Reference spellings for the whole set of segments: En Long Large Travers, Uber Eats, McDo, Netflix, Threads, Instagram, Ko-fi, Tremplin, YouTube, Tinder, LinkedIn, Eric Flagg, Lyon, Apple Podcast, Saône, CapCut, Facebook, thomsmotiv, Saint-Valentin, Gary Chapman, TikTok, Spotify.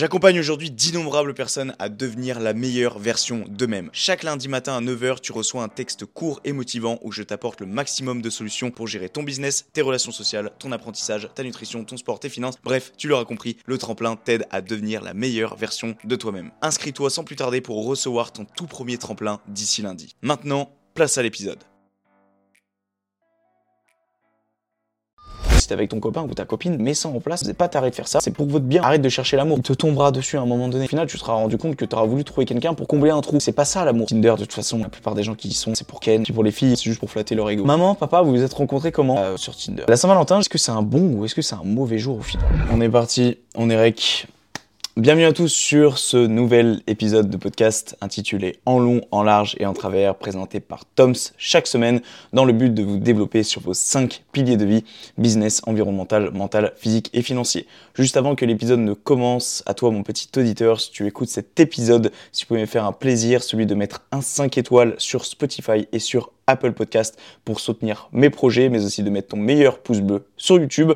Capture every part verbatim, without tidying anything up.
J'accompagne aujourd'hui d'innombrables personnes à devenir la meilleure version d'eux-mêmes. Chaque lundi matin à neuf heures, tu reçois un texte court et motivant où je t'apporte le maximum de solutions pour gérer ton business, tes relations sociales, ton apprentissage, ta nutrition, ton sport, tes finances. Bref, tu l'auras compris, le tremplin t'aide à devenir la meilleure version de toi-même. Inscris-toi sans plus tarder pour recevoir ton tout premier tremplin d'ici lundi. Maintenant, place à l'épisode. Avec ton copain ou ta copine, mais sans en place, c'est pas t'arrêter de faire ça, c'est pour votre bien, arrête de chercher l'amour, il te tombera dessus à un moment donné. Au final, tu te seras rendu compte que t'auras voulu trouver quelqu'un pour combler un trou, c'est pas ça l'amour. Tinder, de toute façon, la plupart des gens qui y sont, c'est pour Ken, puis pour les filles, c'est juste pour flatter leur ego. Maman, papa, vous vous êtes rencontrés comment euh, sur Tinder. La Saint-Valentin, est-ce que c'est un bon ou est-ce que c'est un mauvais jour au final? On est parti, on est rec. Bienvenue à tous sur ce nouvel épisode de podcast intitulé En long, en large et en travers, présenté par Toms chaque semaine dans le but de vous développer sur vos cinq piliers de vie, business, environnemental, mental, physique et financier. Juste avant que l'épisode ne commence, à toi mon petit auditeur, si tu écoutes cet épisode, si vous pouvez me faire un plaisir, celui de mettre un cinq étoiles sur Spotify et sur Apple Podcast pour soutenir mes projets, mais aussi de mettre ton meilleur pouce bleu sur YouTube,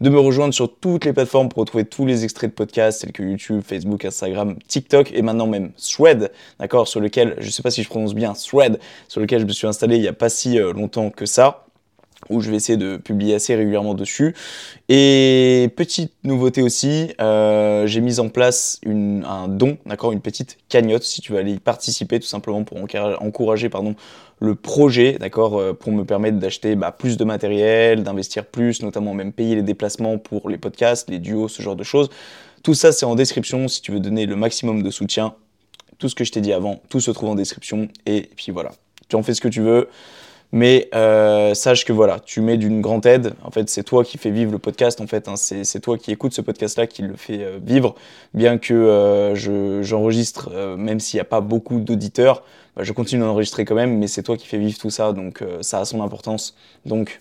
de me rejoindre sur toutes les plateformes pour retrouver tous les extraits de podcasts, tels que YouTube, Facebook, Instagram, TikTok et maintenant même Threads, d'accord, sur lequel, je sais pas si je prononce bien, Threads, sur lequel je me suis installé il y a pas si longtemps que ça, où je vais essayer de publier assez régulièrement dessus. Et petite nouveauté aussi, euh, j'ai mis en place une, un don, d'accord, une petite cagnotte, si tu veux aller y participer tout simplement pour encourager pardon, le projet, d'accord, euh, pour me permettre d'acheter bah, plus de matériel, d'investir plus, notamment même payer les déplacements pour les podcasts, les duos, ce genre de choses. Tout ça, c'est en description si tu veux donner le maximum de soutien. Tout ce que je t'ai dit avant, tout se trouve en description. Et puis voilà, tu en fais ce que tu veux. Mais euh, sache que voilà, tu mets d'une grande aide. En fait, c'est toi qui fais vivre le podcast. En fait, hein, c'est, c'est toi qui écoutes ce podcast-là qui le fait euh, vivre. Bien que euh, je, j'enregistre, euh, même s'il n'y a pas beaucoup d'auditeurs, bah, je continue d'enregistrer quand même. Mais c'est toi qui fais vivre tout ça, donc euh, ça a son importance. Donc,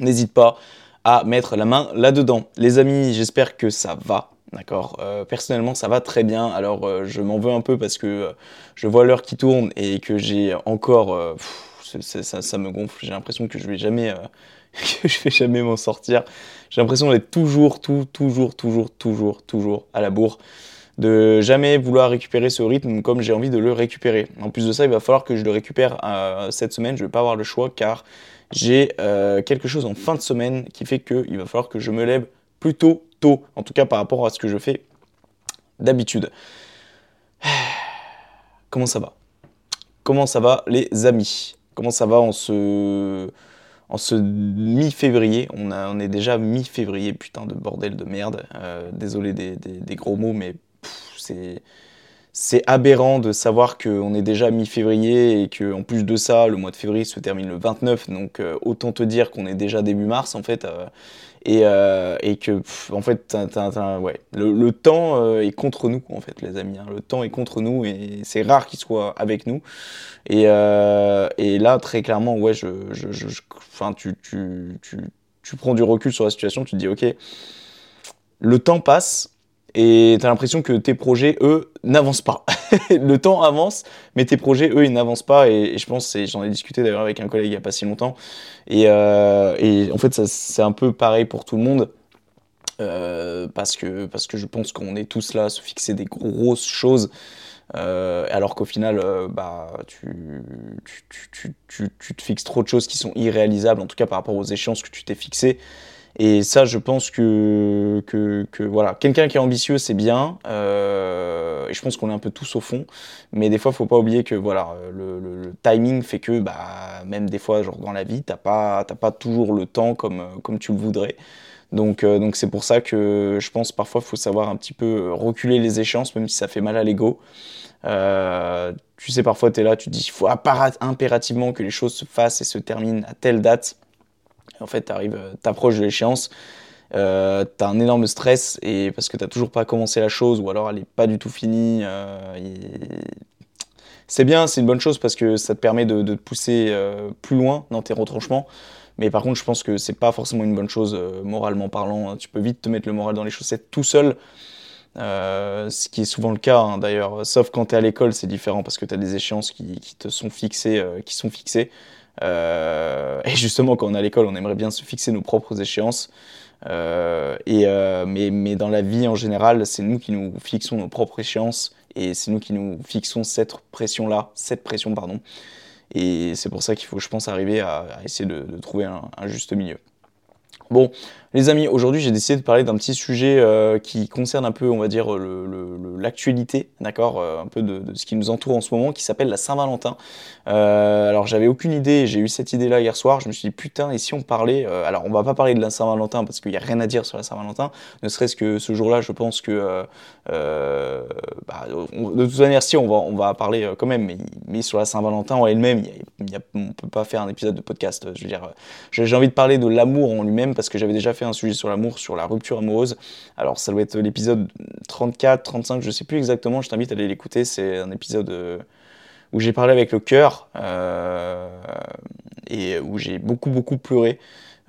n'hésite pas à mettre la main là-dedans. Les amis, j'espère que ça va. D'accord, euh, personnellement ça va très bien, alors euh, je m'en veux un peu parce que euh, je vois l'heure qui tourne et que j'ai encore, euh, pff, c'est, c'est, ça, ça me gonfle, j'ai l'impression que je vais jamais, euh, que je vais jamais m'en sortir, j'ai l'impression d'être toujours, tout, toujours, toujours, toujours, toujours à la bourre, de jamais vouloir récupérer ce rythme comme j'ai envie de le récupérer. En plus de ça, il va falloir que je le récupère euh, cette semaine, je ne vais pas avoir le choix car j'ai euh, quelque chose en fin de semaine qui fait qu'il va falloir que je me lève plus tôt, tôt, en tout cas par rapport à ce que je fais d'habitude. Comment ça va ? Comment ça va les amis ? Comment ça va en ce, en ce mi-février ? on, a... on est déjà mi-février, putain de bordel de merde. Euh, désolé des, des, des gros mots, mais pff, c'est... c'est aberrant de savoir qu'on est déjà mi-février et qu'en plus de ça, le mois de février se termine le vingt-neuf, donc euh, autant te dire qu'on est déjà début mars en fait, euh, et, euh, et que pff, en fait, t'in, t'in, t'in, ouais, le, le temps euh, est contre nous en fait, les amis, hein. Le temps est contre nous et c'est rare qu'il soit avec nous. Et, euh, et là, très clairement, ouais, je, je, je, je, tu, tu, tu, tu prends du recul sur la situation, tu te dis ok, le temps passe. Et t'as l'impression que tes projets, eux, n'avancent pas. Le temps avance, mais tes projets, eux, ils n'avancent pas. Et, et je pense, et j'en ai discuté d'ailleurs avec un collègue il n'y a pas si longtemps. Et, euh, et en fait, ça, c'est un peu pareil pour tout le monde. Euh, parce que, parce que je pense qu'on est tous là à se fixer des grosses choses. Euh, alors qu'au final, euh, bah, tu, tu, tu, tu, tu, tu te fixes trop de choses qui sont irréalisables, en tout cas par rapport aux échéances que tu t'es fixées. Et ça, je pense que, que, que voilà, quelqu'un qui est ambitieux, c'est bien. Euh, et je pense qu'on est un peu tous au fond. Mais des fois, faut pas oublier que voilà, le, le, le timing fait que, bah, même des fois, genre dans la vie, t'as pas, t'as pas toujours le temps comme, comme tu le voudrais. Donc, euh, donc c'est pour ça que je pense parfois, faut savoir un petit peu reculer les échéances, même si ça fait mal à l'ego. Euh, tu sais, parfois, t'es là, tu te dis, il faut appara- impérativement que les choses se fassent et se terminent à telle date. En fait, t'arrives, t'approches de l'échéance, euh, t'as un énorme stress et parce que t'as toujours pas commencé la chose ou alors elle est pas du tout finie. Euh, et... C'est bien, c'est une bonne chose parce que ça te permet de, de te pousser euh, plus loin dans tes retranchements. Mais par contre, je pense que c'est pas forcément une bonne chose euh, moralement parlant. Hein. Tu peux vite te mettre le moral dans les chaussettes tout seul, euh, ce qui est souvent le cas hein, d'ailleurs. Sauf quand t'es à l'école, c'est différent parce que t'as des échéances qui, qui te sont fixées, euh, qui sont fixées. Euh, et justement, quand on est à l'école, on aimerait bien se fixer nos propres échéances. Euh, et, euh, mais, mais dans la vie en général, c'est nous qui nous fixons nos propres échéances et c'est nous qui nous fixons cette pression-là, cette pression, pardon. Et c'est pour ça qu'il faut, je pense, arriver à, à essayer de, de trouver un, un juste milieu. Bon, les amis, aujourd'hui, j'ai décidé de parler d'un petit sujet euh, qui concerne un peu, on va dire, le, le, le, l'actualité, d'accord, euh, un peu de, de ce qui nous entoure en ce moment, qui s'appelle la Saint-Valentin. Euh, alors, j'avais aucune idée, j'ai eu cette idée-là hier soir, je me suis dit, putain, et si on parlait... Euh, alors, on va pas parler de la Saint-Valentin, parce qu'il n'y a rien à dire sur la Saint-Valentin, ne serait-ce que ce jour-là, je pense que... Euh, euh, bah, on, de toute manière, si, on va, on va parler euh, quand même, mais, mais sur la Saint-Valentin en elle-même, y a, y a, on peut pas faire un épisode de podcast, euh, je veux dire, euh, j'ai, j'ai envie de parler de l'amour en lui-même, parce que j'avais déjà fait un sujet sur l'amour, sur la rupture amoureuse. Alors ça doit être l'épisode trente-quatre, trente-cinq, je sais plus exactement, je t'invite à aller l'écouter, c'est un épisode où j'ai parlé avec le cœur euh, et où j'ai beaucoup beaucoup pleuré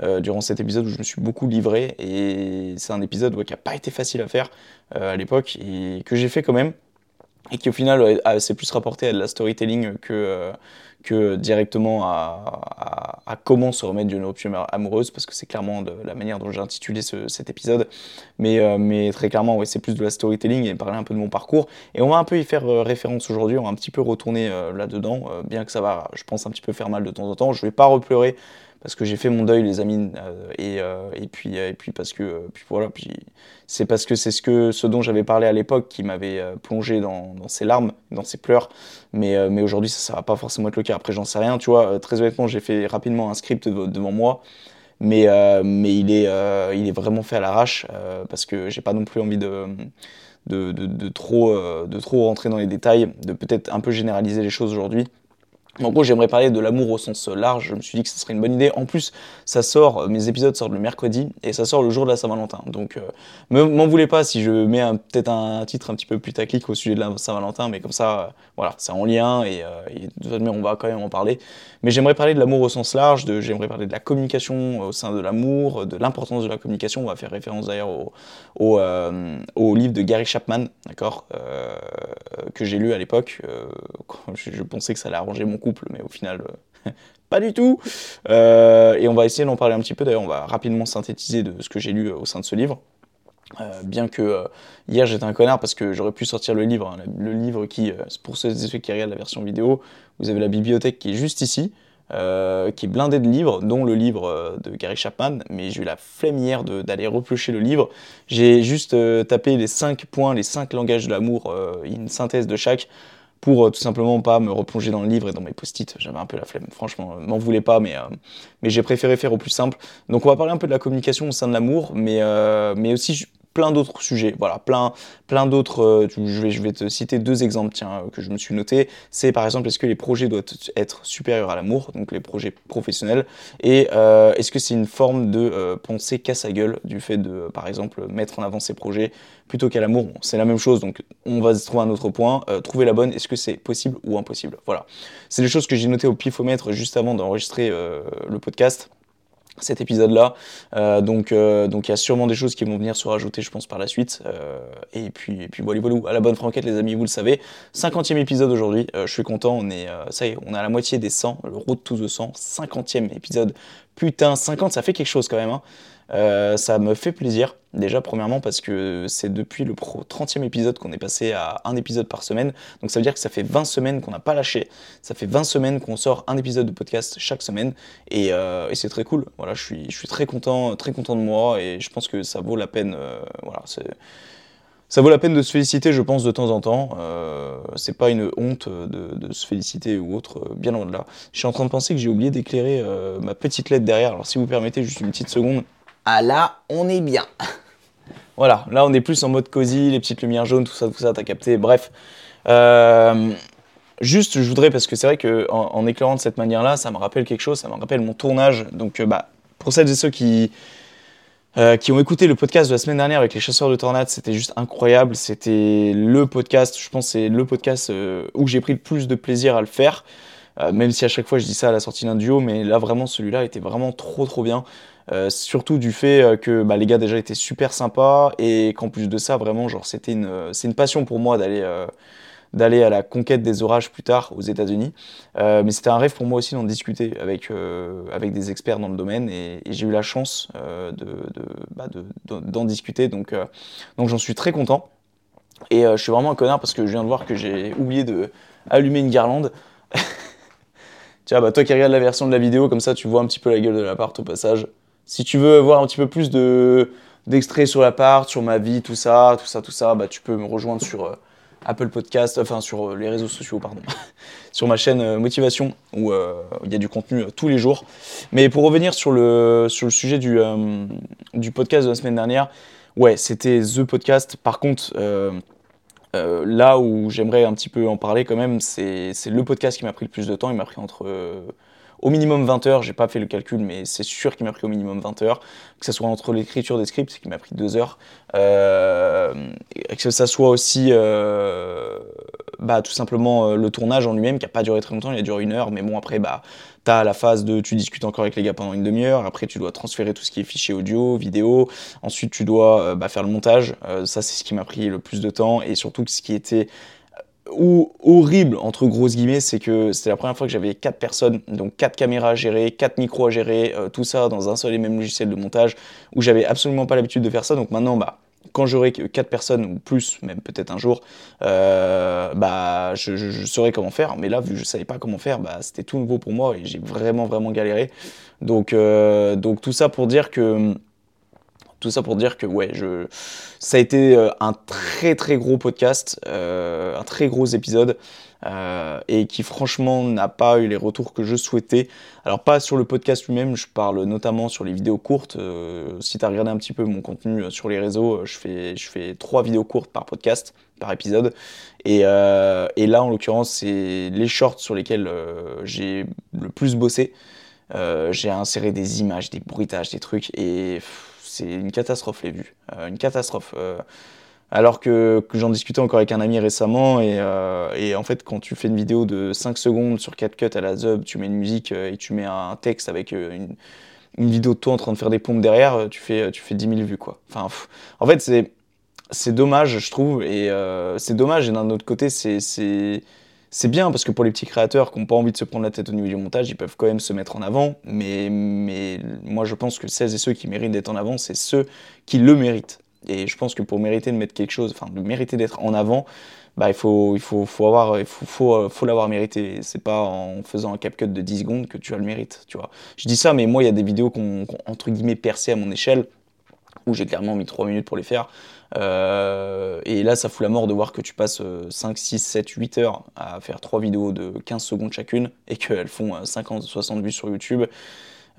euh, durant cet épisode, où je me suis beaucoup livré, et c'est un épisode ouais, qui n'a pas été facile à faire euh, à l'époque, et que j'ai fait quand même, et qui au final ouais, c'est plus rapporté à de la storytelling que... Euh, que directement à, à, à comment se remettre d'une rupture amoureuse, parce que c'est clairement de la manière dont j'ai intitulé ce, cet épisode, mais, euh, mais très clairement ouais, c'est plus de la storytelling et parler un peu de mon parcours, et on va un peu y faire euh, référence aujourd'hui, on va un petit peu retourner euh, là-dedans, euh, bien que ça va, je pense, un petit peu faire mal de temps en temps. Je vais pas repleurer parce que j'ai fait mon deuil, les amis, euh, et, euh, et, puis, et puis parce que euh, puis voilà, puis c'est parce que c'est ce, que, ce dont j'avais parlé à l'époque qui m'avait euh, plongé dans, dans ces larmes, dans ces pleurs, mais, euh, mais aujourd'hui ça, ça va pas forcément être le cas. Après, j'en sais rien, tu vois, très honnêtement, j'ai fait rapidement un script de, devant moi, mais, euh, mais il, est, euh, il est vraiment fait à l'arrache, euh, parce que j'ai pas non plus envie de... de, de, de, trop, euh, de trop rentrer dans les détails, de peut-être un peu généraliser les choses aujourd'hui. En gros, j'aimerais parler de l'amour au sens large, je me suis dit que ce serait une bonne idée. En plus, ça sort, mes épisodes sortent le mercredi et ça sort le jour de la Saint-Valentin. Donc, euh, me, m'en voulez pas si je mets un, peut-être un titre un petit peu putaclic au sujet de la Saint-Valentin, mais comme ça, euh, voilà, c'est en lien et, euh, et de toute manière, on va quand même en parler. Mais j'aimerais parler de l'amour au sens large, de, j'aimerais parler de la communication au sein de l'amour, de l'importance de la communication. On va faire référence d'ailleurs au, au, euh, au livre de Gary Chapman, d'accord, euh, que j'ai lu à l'époque. Euh, quand je, je pensais que ça allait arranger mon couple, mais au final, euh, pas du tout. Euh, et on va essayer d'en parler un petit peu. D'ailleurs, on va rapidement synthétiser de ce que j'ai lu euh, au sein de ce livre. Euh, bien que euh, hier, j'étais un connard parce que j'aurais pu sortir le livre. Hein, le livre qui, euh, pour ceux et ceux qui regardent la version vidéo, vous avez la bibliothèque qui est juste ici, euh, qui est blindée de livres, dont le livre euh, de Gary Chapman. Mais j'ai eu la flemme hier de, d'aller replucher le livre. J'ai juste euh, tapé les cinq points, les cinq langages de l'amour, euh, une synthèse de chaque, pour euh, tout simplement pas me replonger dans le livre et dans mes post-it. J'avais un peu la flemme, franchement, euh, m'en voulais pas, mais, euh, mais j'ai préféré faire au plus simple. Donc on va parler un peu de la communication au sein de l'amour, mais, euh, mais aussi j- plein d'autres sujets, voilà, plein, plein d'autres, euh, je, vais, je vais te citer deux exemples, tiens, euh, que je me suis noté. C'est par exemple, est-ce que les projets doivent être supérieurs à l'amour, donc les projets professionnels, et euh, est-ce que c'est une forme de euh, pensée casse-à-gueule du fait de, euh, par exemple, mettre en avant ses projets plutôt qu'à l'amour. Bon, c'est la même chose, donc on va se trouver un autre point, euh, trouver la bonne, est-ce que c'est possible ou impossible, voilà. C'est les choses que j'ai notées au pifomètre juste avant d'enregistrer euh, le podcast, cet épisode-là, euh, donc euh, donc il y a sûrement des choses qui vont venir se rajouter, je pense, par la suite, euh, et puis et puis voilà, voilà, à la bonne franquette, les amis, vous le savez, cinquantième épisode aujourd'hui, euh, je suis content, on est, euh, ça y est, on est à la moitié des cent, le road to the cent, cinquantième épisode, putain, cinquante, ça fait quelque chose quand même, hein. Euh, ça me fait plaisir, déjà premièrement parce que c'est depuis le pro trentième épisode qu'on est passé à un épisode par semaine, donc ça veut dire que ça fait vingt semaines qu'on n'a pas lâché, ça fait vingt semaines qu'on sort un épisode de podcast chaque semaine, et, euh, et c'est très cool, voilà, je suis, je suis très content, très content de moi, et je pense que ça vaut la peine, euh, voilà, c'est... Ça vaut la peine de se féliciter, je pense, de temps en temps. Euh, c'est pas une honte de, de se féliciter ou autre, euh, bien loin de là. Je suis en train de penser que j'ai oublié d'éclairer euh, ma petite lettre derrière. Alors, si vous permettez, juste une petite seconde. Ah là, on est bien. Voilà, là, on est plus en mode cosy, les petites lumières jaunes, tout ça, tout ça, t'as capté. Bref. Euh, juste, je voudrais, parce que c'est vrai qu'en en éclairant de cette manière-là, ça me rappelle quelque chose, ça me rappelle mon tournage. Donc, euh, bah, pour celles et ceux qui... Euh, qui ont écouté le podcast de la semaine dernière avec les chasseurs de tornades, c'était juste incroyable, c'était le podcast, je pense que c'est le podcast euh, où j'ai pris le plus de plaisir à le faire, euh, même si à chaque fois je dis ça à la sortie d'un duo, mais là vraiment celui-là était vraiment trop trop bien, euh, surtout du fait que bah, les gars déjà étaient super sympas, et qu'en plus de ça vraiment genre c'était une, c'est une passion pour moi d'aller... Euh, d'aller à la conquête des orages plus tard aux États-Unis. Euh, mais c'était un rêve pour moi aussi d'en discuter avec, euh, avec des experts dans le domaine et, et j'ai eu la chance euh, de, de, bah, de, de, d'en discuter. Donc, euh, donc j'en suis très content et euh, je suis vraiment un connard parce que je viens de voir que j'ai oublié d'allumer une guirlande. Tiens, bah, toi qui regardes la version de la vidéo, comme ça tu vois un petit peu la gueule de l'appart au passage. Si tu veux voir un petit peu plus de, d'extraits sur l'appart, sur ma vie, tout ça, tout ça, tout ça, bah, tu peux me rejoindre sur euh, Apple Podcast, enfin sur euh, les réseaux sociaux, pardon, sur ma chaîne euh, Motivation, où il euh, y a du contenu euh, tous les jours. Mais pour revenir sur le, sur le sujet du, euh, du podcast de la semaine dernière, ouais, c'était The Podcast. Par contre, euh, euh, là où j'aimerais un petit peu en parler quand même, c'est, c'est le podcast qui m'a pris le plus de temps. Il m'a pris entre... Euh, Au minimum vingt heures, j'ai pas fait le calcul, mais c'est sûr qu'il m'a pris au minimum vingt heures. Que ça soit entre l'écriture des scripts, c'est qu'il m'a pris deux heures. Euh, que ça soit aussi euh, bah, tout simplement euh, le tournage en lui-même, qui n'a pas duré très longtemps, il a duré une heure. Mais bon, après, bah, tu as la phase de tu discutes encore avec les gars pendant une demi-heure. Après, tu dois transférer tout ce qui est fichier audio, vidéo. Ensuite, tu dois euh, bah, faire le montage. Euh, ça, c'est ce qui m'a pris le plus de temps. Et surtout, ce qui était... ou horrible entre grosses guillemets, c'est que c'était la première fois que j'avais quatre personnes, donc quatre caméras à gérer, quatre micros à gérer, euh, tout ça dans un seul et même logiciel de montage où j'avais absolument pas l'habitude de faire ça. Donc maintenant, bah, quand j'aurai quatre personnes ou plus, même peut-être un jour, euh, bah, je, je, je saurai comment faire. Mais là, vu que je savais pas comment faire, bah, c'était tout nouveau pour moi et j'ai vraiment vraiment galéré. Donc, euh, donc tout ça pour dire que. Tout ça pour dire que ouais, je... ça a été un très très gros podcast, euh, un très gros épisode euh, et qui franchement n'a pas eu les retours que je souhaitais. Alors pas sur le podcast lui-même, je parle notamment sur les vidéos courtes. Euh, si tu as regardé un petit peu mon contenu sur les réseaux, je fais, je fais trois vidéos courtes par podcast, par épisode. Et, euh, et là en l'occurrence, c'est les shorts sur lesquels euh, j'ai le plus bossé. Euh, j'ai inséré des images, des bruitages, des trucs et... c'est une catastrophe les vues, euh, une catastrophe. Euh, alors que, que j'en discutais encore avec un ami récemment et, euh, et en fait quand tu fais une vidéo de cinq secondes sur CapCut à la Zub, tu mets une musique et tu mets un texte avec une, une vidéo de toi en train de faire des pompes derrière, tu fais, tu fais dix mille vues quoi. Enfin, pff, en fait c'est, c'est dommage je trouve et euh, c'est dommage et d'un autre côté c'est... c'est C'est bien parce que pour les petits créateurs qui n'ont pas envie de se prendre la tête au niveau du montage, ils peuvent quand même se mettre en avant. Mais, mais moi, je pense que celles et ceux qui méritent d'être en avant, c'est ceux qui le méritent. Et je pense que pour mériter de mettre quelque chose, enfin, de mériter d'être en avant, bah, il faut, il faut, faut avoir, il faut, faut, faut l'avoir mérité. C'est pas en faisant un CapCut de dix secondes que tu as le mérite, tu vois. Je dis ça, mais moi, il y a des vidéos qui ont, entre guillemets, percé à mon échelle, où j'ai clairement mis trois minutes pour les faire. Euh, et là ça fout la mort de voir que tu passes cinq, six, sept, huit heures à faire trois vidéos de quinze secondes chacune et qu'elles font cinquante, soixante vues sur YouTube,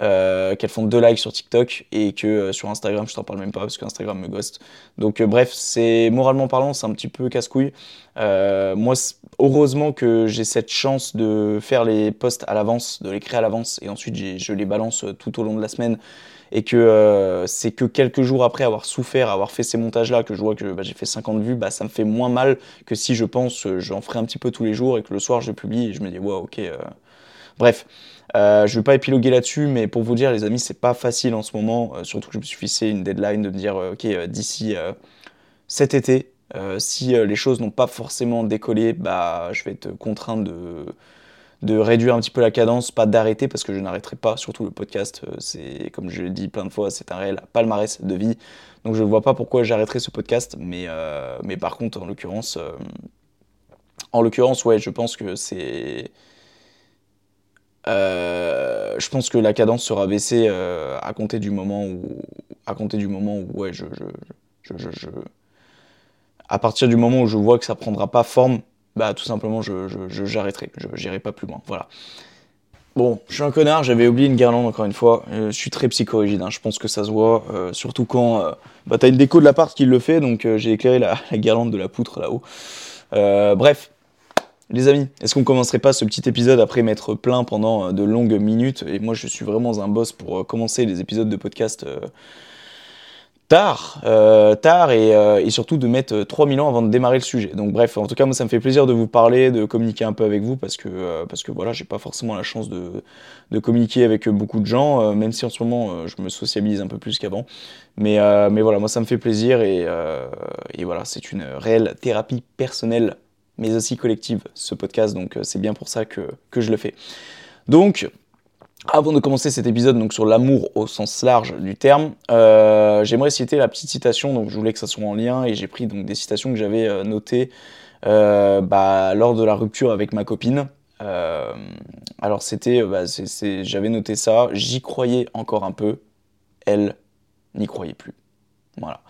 euh, qu'elles font deux likes sur TikTok et que euh, sur Instagram je t'en parle même pas parce que Instagram me ghost. Donc euh, bref, c'est moralement parlant c'est un petit peu casse-couille. Euh, moi heureusement que j'ai cette chance de faire les posts à l'avance, de les créer à l'avance et ensuite j'ai, je les balance tout au long de la semaine. Et que euh, c'est que quelques jours après avoir souffert, avoir fait ces montages-là, que je vois que bah, j'ai fait cinquante vues, bah, ça me fait moins mal que si je pense euh, j'en ferai un petit peu tous les jours et que le soir je publie et je me dis wow, ok. Euh... Bref, euh, je ne vais pas épiloguer là-dessus, mais pour vous dire les amis, c'est pas facile en ce moment, euh, surtout que je me suis fixé une deadline de me dire euh, ok, euh, d'ici euh, cet été, euh, si euh, les choses n'ont pas forcément décollé, bah, je vais être contraint de... de réduire un petit peu la cadence, pas d'arrêter parce que je n'arrêterai pas, surtout le podcast, c'est comme je l'ai dit plein de fois, c'est un réel palmarès de vie, donc je ne vois pas pourquoi j'arrêterai ce podcast, mais, euh, mais par contre en l'occurrence, euh, en l'occurrence ouais, je pense que c'est... Euh, je pense que la cadence sera baissée euh, à compter du moment où... à compter du moment où ouais, je, je, je, je, je... à partir du moment où je vois que ça ne prendra pas forme, bah tout simplement je, je, je j'arrêterai, je j'irai pas plus loin, voilà. Bon, je suis un connard, j'avais oublié une guirlande encore une fois, euh, je suis très psychorigide, hein, je pense que ça se voit, euh, surtout quand euh, bah, t'as une déco de l'appart qui le fait, donc euh, j'ai éclairé la, la guirlande de la poutre là-haut. Euh, bref, les amis, est-ce qu'on commencerait pas ce petit épisode après m'être plaint pendant de longues minutes, et moi je suis vraiment un boss pour euh, commencer les épisodes de podcast... Euh, Tard, euh, tard et, euh, et surtout de mettre trois mille ans avant de démarrer le sujet. Donc bref, en tout cas, moi ça me fait plaisir de vous parler, de communiquer un peu avec vous parce que, euh, parce que voilà, j'ai pas forcément la chance de, de communiquer avec beaucoup de gens, euh, même si en ce moment euh, je me sociabilise un peu plus qu'avant. Mais, euh, mais voilà, moi ça me fait plaisir et, euh, et voilà, c'est une réelle thérapie personnelle. mais aussi collective, ce podcast. Donc c'est bien pour ça que, que je le fais. Donc, avant de commencer cet épisode donc sur l'amour au sens large du terme, euh, j'aimerais citer la petite citation. Donc je voulais que ça soit en lien et j'ai pris donc des citations que j'avais euh, notées euh, bah, lors de la rupture avec ma copine. Euh, alors c'était, bah, c'est, c'est, j'avais noté ça, j'y croyais encore un peu, elle n'y croyait plus. Voilà.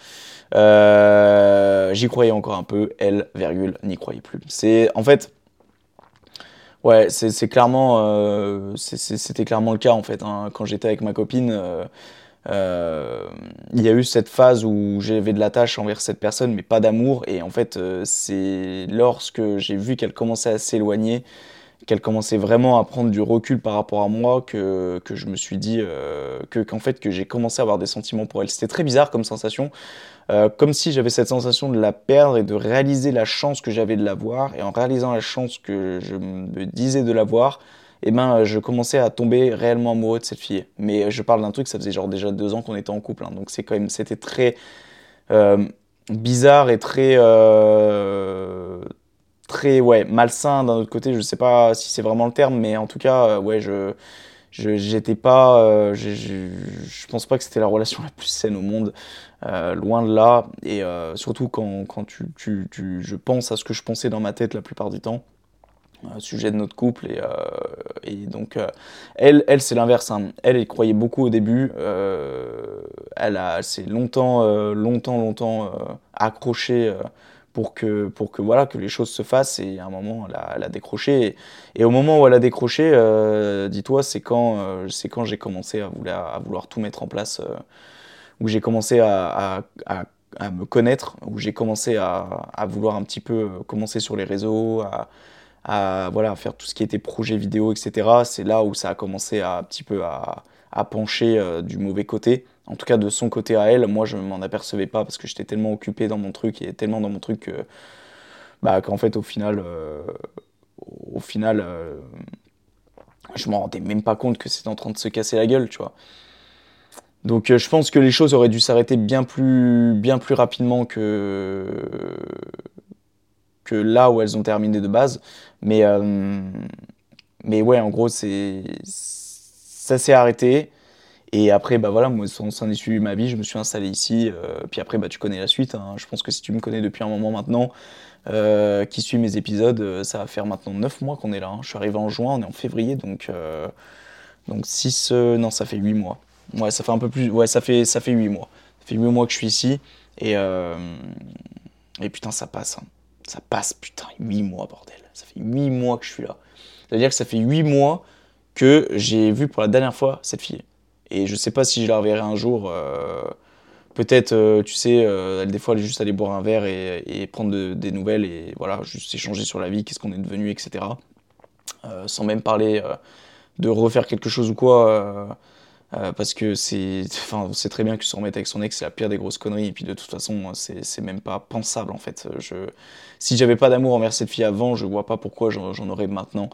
Euh, j'y croyais encore un peu, elle, virgule, n'y croyait plus. C'est, en fait, ouais, c'est, c'est clairement, euh, c'est, c'est, c'était clairement le cas en fait. Hein. Quand j'étais avec ma copine, euh, euh, il y a eu cette phase où j'avais de l'attache envers cette personne, mais pas d'amour. Et en fait, euh, c'est lorsque j'ai vu qu'elle commençait à s'éloigner, qu'elle commençait vraiment à prendre du recul par rapport à moi, que, que je me suis dit euh, que, qu'en fait que j'ai commencé à avoir des sentiments pour elle. C'était très bizarre comme sensation, euh, comme si j'avais cette sensation de la perdre et de réaliser la chance que j'avais de l'avoir. Et en réalisant la chance que je me disais de l'avoir, eh ben, je commençais à tomber réellement amoureux de cette fille. Mais je parle d'un truc, ça faisait genre déjà deux ans qu'on était en couple, hein, donc c'est quand même, c'était très euh, bizarre et très... Euh, très ouais, malsain d'un autre côté, je sais pas si c'est vraiment le terme, mais en tout cas, euh, ouais, je, je j'étais pas, euh, je, je, je pense pas que c'était la relation la plus saine au monde, euh, loin de là, et euh, surtout quand, quand tu, tu, tu, je pense à ce que je pensais dans ma tête la plupart du temps, euh, sujet de notre couple, et, euh, et donc, euh, elle, elle c'est l'inverse, hein. Elle, elle croyait beaucoup au début, euh, elle, a, elle s'est longtemps, euh, longtemps, longtemps euh, accrochée, euh, pour que, pour que, voilà, que les choses se fassent, et à un moment, elle a, elle a décroché. Et, et au moment où elle a décroché, euh, dis-toi, c'est quand, euh, c'est quand j'ai commencé à vouloir, à vouloir tout mettre en place, euh, où j'ai commencé à, à, à, à me connaître, où j'ai commencé à, à vouloir un petit peu commencer sur les réseaux, à, à voilà, faire tout ce qui était projet vidéo, et cetera. C'est là où ça a commencé à, un petit peu à, à pencher euh, du mauvais côté. En tout cas, de son côté à elle, moi, je ne m'en apercevais pas parce que j'étais tellement occupé dans mon truc et tellement dans mon truc que, bah, qu'en fait, au final, euh, au final euh, je ne m'en rendais même pas compte que c'était en train de se casser la gueule, tu vois. Donc, euh, je pense que les choses auraient dû s'arrêter bien plus, bien plus rapidement que, que là où elles ont terminé de base. Mais, euh, mais ouais, en gros, c'est, ça s'est arrêté. Et après, bah voilà, moi, ça a suivi ma vie, je me suis installé ici. Euh, puis après, bah, tu connais la suite. Hein. Je pense que si tu me connais depuis un moment maintenant, euh, qui suis mes épisodes, ça va faire maintenant neuf mois qu'on est là. Hein. Je suis arrivé en juin, on est en février, donc euh, donc six... Euh, non, ça fait huit mois. Ouais, ça fait un peu plus... Ouais, ça fait, ça fait huit mois. Ça fait huit mois que je suis ici. Et, euh, et putain, ça passe. Hein. Ça passe, putain, huit mois, bordel. Ça fait huit mois que je suis là. C'est-à-dire que ça fait huit mois que j'ai vu pour la dernière fois cette fille. Et je sais pas si je la reverrai un jour. Euh, peut-être, euh, tu sais, euh, des fois, juste aller boire un verre et, et prendre de, des nouvelles et voilà, juste échanger sur la vie, qu'est-ce qu'on est devenu, et cetera. Euh, sans même parler euh, de refaire quelque chose ou quoi. Euh, euh, parce que c'est, enfin, on sait très bien que se remettre avec son ex, c'est la pire des grosses conneries. Et puis de toute façon, c'est, c'est même pas pensable en fait. Je, si j'avais pas d'amour envers cette fille avant, je vois pas pourquoi j'en, j'en aurais maintenant.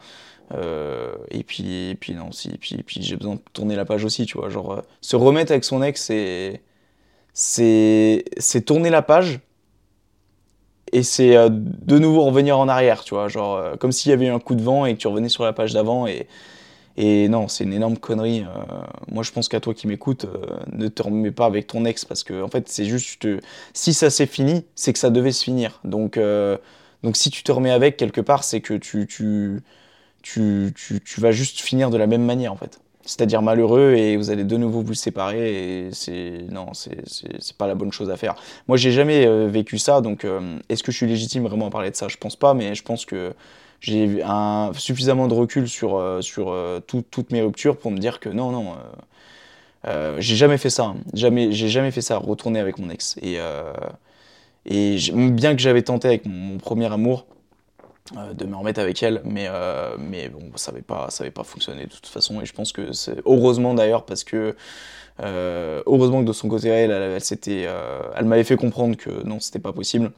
Euh, et puis, et puis non, si, et puis, et puis j'ai besoin de tourner la page aussi, tu vois. Genre, euh, se remettre avec son ex, c'est, c'est, c'est tourner la page et c'est euh, de nouveau revenir en arrière, tu vois. Genre, euh, comme s'il y avait eu un coup de vent et que tu revenais sur la page d'avant. Et, et non, c'est une énorme connerie. Euh, moi, je pense qu'à toi qui m'écoutes, euh, ne te remets pas avec ton ex parce que, en fait, c'est juste. Euh, si ça s'est fini, c'est que ça devait se finir. Donc, euh, donc si tu te remets avec quelque part, c'est que tu. tu Tu, tu, tu vas juste finir de la même manière, en fait. C'est-à-dire malheureux, et vous allez de nouveau vous séparer, et c'est... Non, c'est, c'est, c'est pas la bonne chose à faire. Moi, j'ai jamais euh, vécu ça, donc euh, est-ce que je suis légitime vraiment à parler de ça? Je pense pas, mais je pense que j'ai un, suffisamment de recul sur, euh, sur euh, tout, toutes mes ruptures pour me dire que non, non... Euh, euh, j'ai jamais fait ça, hein. jamais, j'ai jamais fait ça, retourner avec mon ex. Et, euh, et bien que j'avais tenté avec mon, mon premier amour... Euh, de me remettre avec elle, mais, euh, mais bon, ça n'avait pas, ça avait pas fonctionné de toute façon, et je pense que c'est... Heureusement d'ailleurs, parce que... Euh, heureusement que de son côté, elle, elle, elle, s'était, euh, elle m'avait fait comprendre que non, c'était pas possible,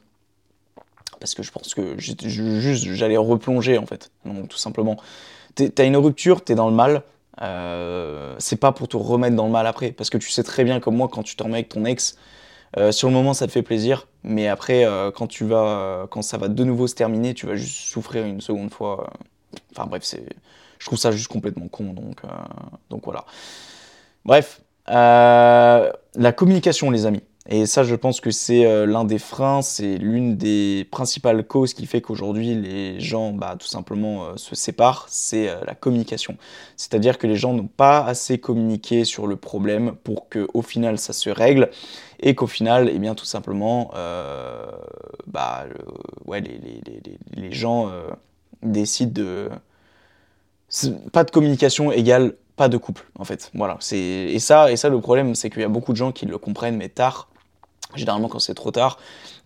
parce que je pense que juste, j'allais replonger, en fait. Donc, tout simplement. T'es, t'as une rupture, t'es dans le mal, euh, c'est pas pour te remettre dans le mal après, parce que tu sais très bien, comme moi, quand tu te remets avec ton ex, Euh, sur le moment, ça te fait plaisir, mais après, euh, quand, tu vas, euh, quand ça va de nouveau se terminer, tu vas juste souffrir une seconde fois. Euh... Enfin bref, c'est... je trouve ça juste complètement con, donc, euh... donc voilà. Bref, euh... la communication, les amis. Et ça, je pense que c'est euh, l'un des freins, c'est l'une des principales causes qui fait qu'aujourd'hui, les gens, bah, tout simplement, euh, se séparent, c'est euh, la communication. C'est-à-dire que les gens n'ont pas assez communiqué sur le problème pour qu'au final, ça se règle et qu'au final, eh bien, tout simplement, euh, bah, le, ouais, les, les, les, les gens euh, décident de... C'est pas de communication égale pas de couple, en fait. Voilà. C'est... Et, ça, et ça, le problème, c'est qu'il y a beaucoup de gens qui le comprennent, mais tard. Généralement quand c'est trop tard,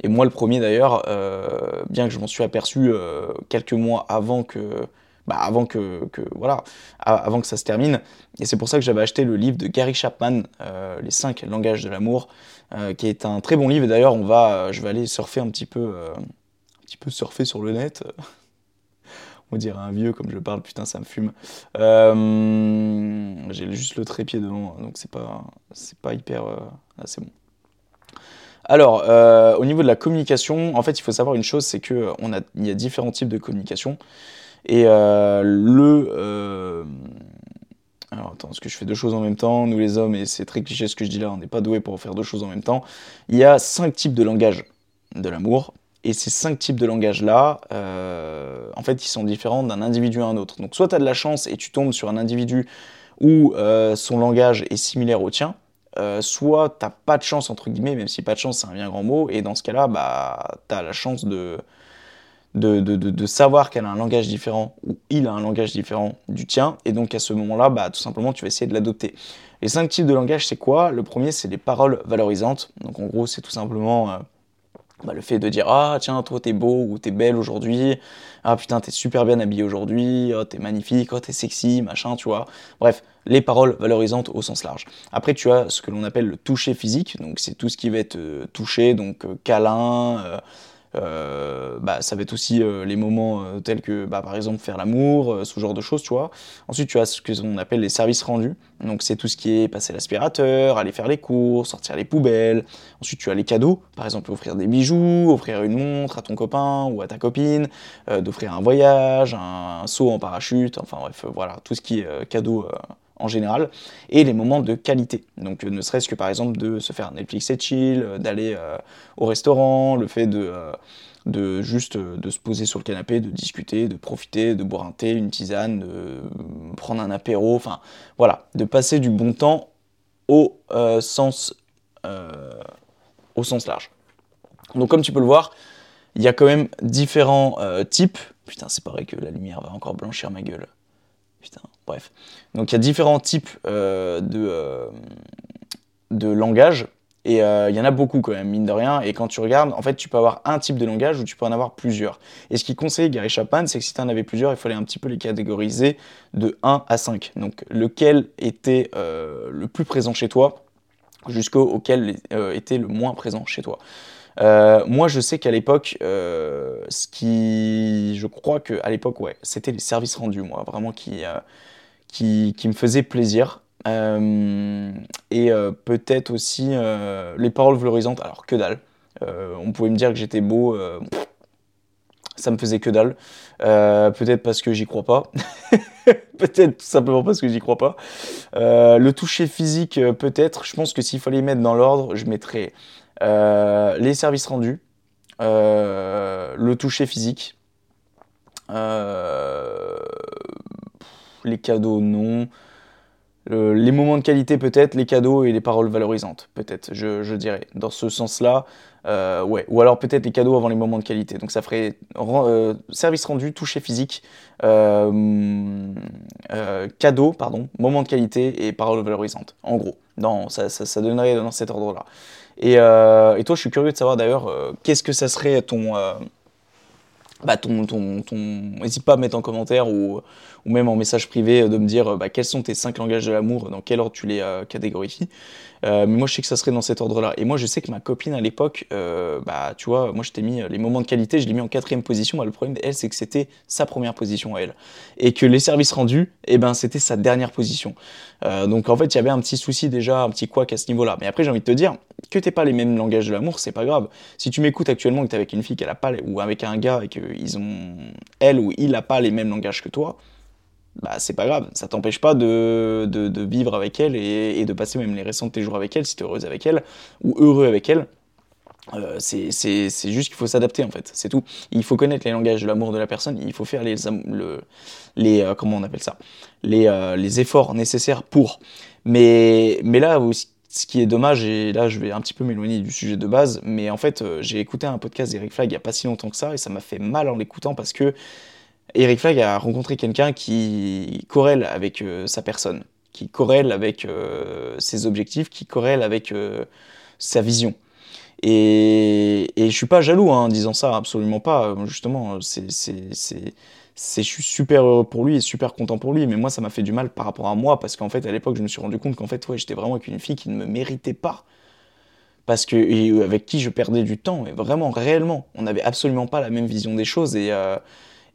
et moi le premier d'ailleurs, euh, bien que je m'en suis aperçu euh, quelques mois avant que, bah avant que, que voilà, a- avant que ça se termine, et c'est pour ça que j'avais acheté le livre de Gary Chapman, euh, Les cinq langages de l'amour, euh, qui est un très bon livre. Et d'ailleurs on va, euh, je vais aller surfer un petit peu, euh, un petit peu surfer sur le net. On dirait un vieux comme je parle, putain ça me fume. Euh, j'ai juste le trépied devant, donc c'est pas, c'est pas hyper, euh... ah, c'est bon. Alors, euh, au niveau de la communication, en fait, il faut savoir une chose, c'est que on a, il y a différents types de communication. Et euh, le... Euh... Alors, attends, est-ce que je fais deux choses en même temps ? Nous, les hommes, et c'est très cliché ce que je dis là, on n'est pas doués pour faire deux choses en même temps. Il y a cinq types de langage de l'amour. Et ces cinq types de langage-là, euh, en fait, ils sont différents d'un individu à un autre. Donc, soit tu as de la chance et tu tombes sur un individu où euh, son langage est similaire au tien, Euh, soit t'as pas de chance, entre guillemets, même si pas de chance c'est un bien grand mot, et dans ce cas-là, bah, t'as la chance de, de, de, de, de savoir qu'elle a un langage différent, ou il a un langage différent du tien, et donc à ce moment-là, bah, tout simplement, tu vas essayer de l'adopter. Les cinq types de langage, c'est quoi ? Le premier, c'est les paroles valorisantes, donc en gros, c'est tout simplement... Euh, Bah, le fait de dire « Ah, tiens, toi, t'es beau ou t'es belle aujourd'hui. Ah, putain, t'es super bien habillé aujourd'hui. Oh, t'es magnifique. Oh, t'es sexy, machin, tu vois. » Bref, les paroles valorisantes au sens large. Après, tu as ce que l'on appelle le toucher physique. Donc, c'est tout ce qui va être euh, touché, donc euh, câlin. Euh, euh, bah, ça va être aussi euh, les moments euh, tels que, bah, par exemple, faire l'amour, euh, ce genre de choses, tu vois. Ensuite, tu as ce que l'on appelle les services rendus. Donc, c'est tout ce qui est passer l'aspirateur, aller faire les courses, sortir les poubelles. Ensuite, tu as les cadeaux, par exemple, offrir des bijoux, offrir une montre à ton copain ou à ta copine, euh, d'offrir un voyage, un, un saut en parachute, enfin bref, euh, voilà, tout ce qui est euh, cadeau euh, en général. Et les moments de qualité. Donc, euh, ne serait-ce que, par exemple, de se faire Netflix et chill, euh, d'aller euh, au restaurant, le fait de... Euh, de juste de se poser sur le canapé, de discuter, de profiter, de boire un thé, une tisane, de prendre un apéro, enfin voilà, de passer du bon temps au euh, sens euh, au sens large. Donc comme tu peux le voir, il y a quand même différents euh, types. Putain, c'est pareil que la lumière va encore blanchir ma gueule. Putain, bref. Donc il y a différents types euh, de euh, de langage. Et il euh, y en a beaucoup quand même, mine de rien. Et quand tu regardes, en fait, tu peux avoir un type de langage ou tu peux en avoir plusieurs. Et ce qu'il conseille Gary Chapman, c'est que si tu en avais plusieurs, il fallait un petit peu les catégoriser de un à cinq. Donc, lequel était euh, le plus présent chez toi jusqu'auquel euh, était le moins présent chez toi. Euh, moi, je sais qu'à l'époque, euh, ce qui... Je crois qu'à l'époque, ouais, c'était les services rendus, moi, vraiment, qui, euh, qui, qui me faisaient plaisir. Euh, et euh, peut-être aussi euh, les paroles valorisantes, alors que dalle. Euh, on pouvait me dire que j'étais beau, euh, pff, ça me faisait que dalle. Euh, peut-être parce que j'y crois pas. Peut-être tout simplement parce que j'y crois pas. Euh, le toucher physique, euh, peut-être. Je pense que s'il fallait mettre dans l'ordre, je mettrais euh, les services rendus, euh, le toucher physique, euh, pff, les cadeaux, non. Euh, les moments de qualité peut-être, les cadeaux et les paroles valorisantes peut-être, je, je dirais, dans ce sens-là, euh, ouais. Ou alors peut-être les cadeaux avant les moments de qualité, donc ça ferait euh, service rendu, toucher physique, euh, euh, cadeaux, pardon, moments de qualité et paroles valorisantes, en gros, non, ça, ça, ça donnerait dans cet ordre-là. Et, euh, et toi, je suis curieux de savoir d'ailleurs, euh, qu'est-ce que ça serait ton... Euh, Bah, ton, ton, ton... N'hésite pas à mettre en commentaire ou, ou même en message privé de me dire bah, quels sont tes cinq langages de l'amour, dans quel ordre tu les euh, catégorises. Euh, mais moi, je sais que ça serait dans cet ordre-là. Et moi, je sais que ma copine à l'époque, euh, bah, tu vois, moi, je t'ai mis les moments de qualité, je l'ai mis en quatrième position. Bah, le problème d'elle, c'est que c'était sa première position à elle. Et que les services rendus, eh ben, c'était sa dernière position. Euh, donc, en fait, il y avait un petit souci déjà, un petit couac à ce niveau-là. Mais après, j'ai envie de te dire que t'es pas les mêmes langages de l'amour, c'est pas grave. Si tu m'écoutes actuellement, que t'es avec une fille qu'elle a pas, ou avec un gars et qu'ils ont, elle ou il a pas les mêmes langages que toi, bah, c'est pas grave, ça t'empêche pas de, de, de vivre avec elle et, et de passer même les restants de tes jours avec elle si t'es heureuse avec elle ou heureux avec elle. Euh, c'est, c'est, c'est juste qu'il faut s'adapter en fait, c'est tout. Il faut connaître les langages de l'amour de la personne, il faut faire les, le, les euh, comment on appelle ça, les, euh, les efforts nécessaires pour. Mais, mais là, ce qui est dommage, et là je vais un petit peu m'éloigner du sujet de base, mais en fait j'ai écouté un podcast d'Eric Flagg il y a pas si longtemps que ça et ça m'a fait mal en l'écoutant parce que Eric Flagg a rencontré quelqu'un qui corrèle avec euh, sa personne, qui corrèle avec euh, ses objectifs, qui corrèle avec euh, sa vision. Et, et je ne suis pas jaloux hein, en disant ça, absolument pas. Justement, c'est, c'est, c'est, c'est, je suis super heureux pour lui et super content pour lui. Mais moi, ça m'a fait du mal par rapport à moi parce qu'en fait, à l'époque, je me suis rendu compte qu'en fait, ouais, j'étais vraiment avec une fille qui ne me méritait pas. Parce que, et avec qui je perdais du temps. Et vraiment, réellement, on n'avait absolument pas la même vision des choses. Et... Euh,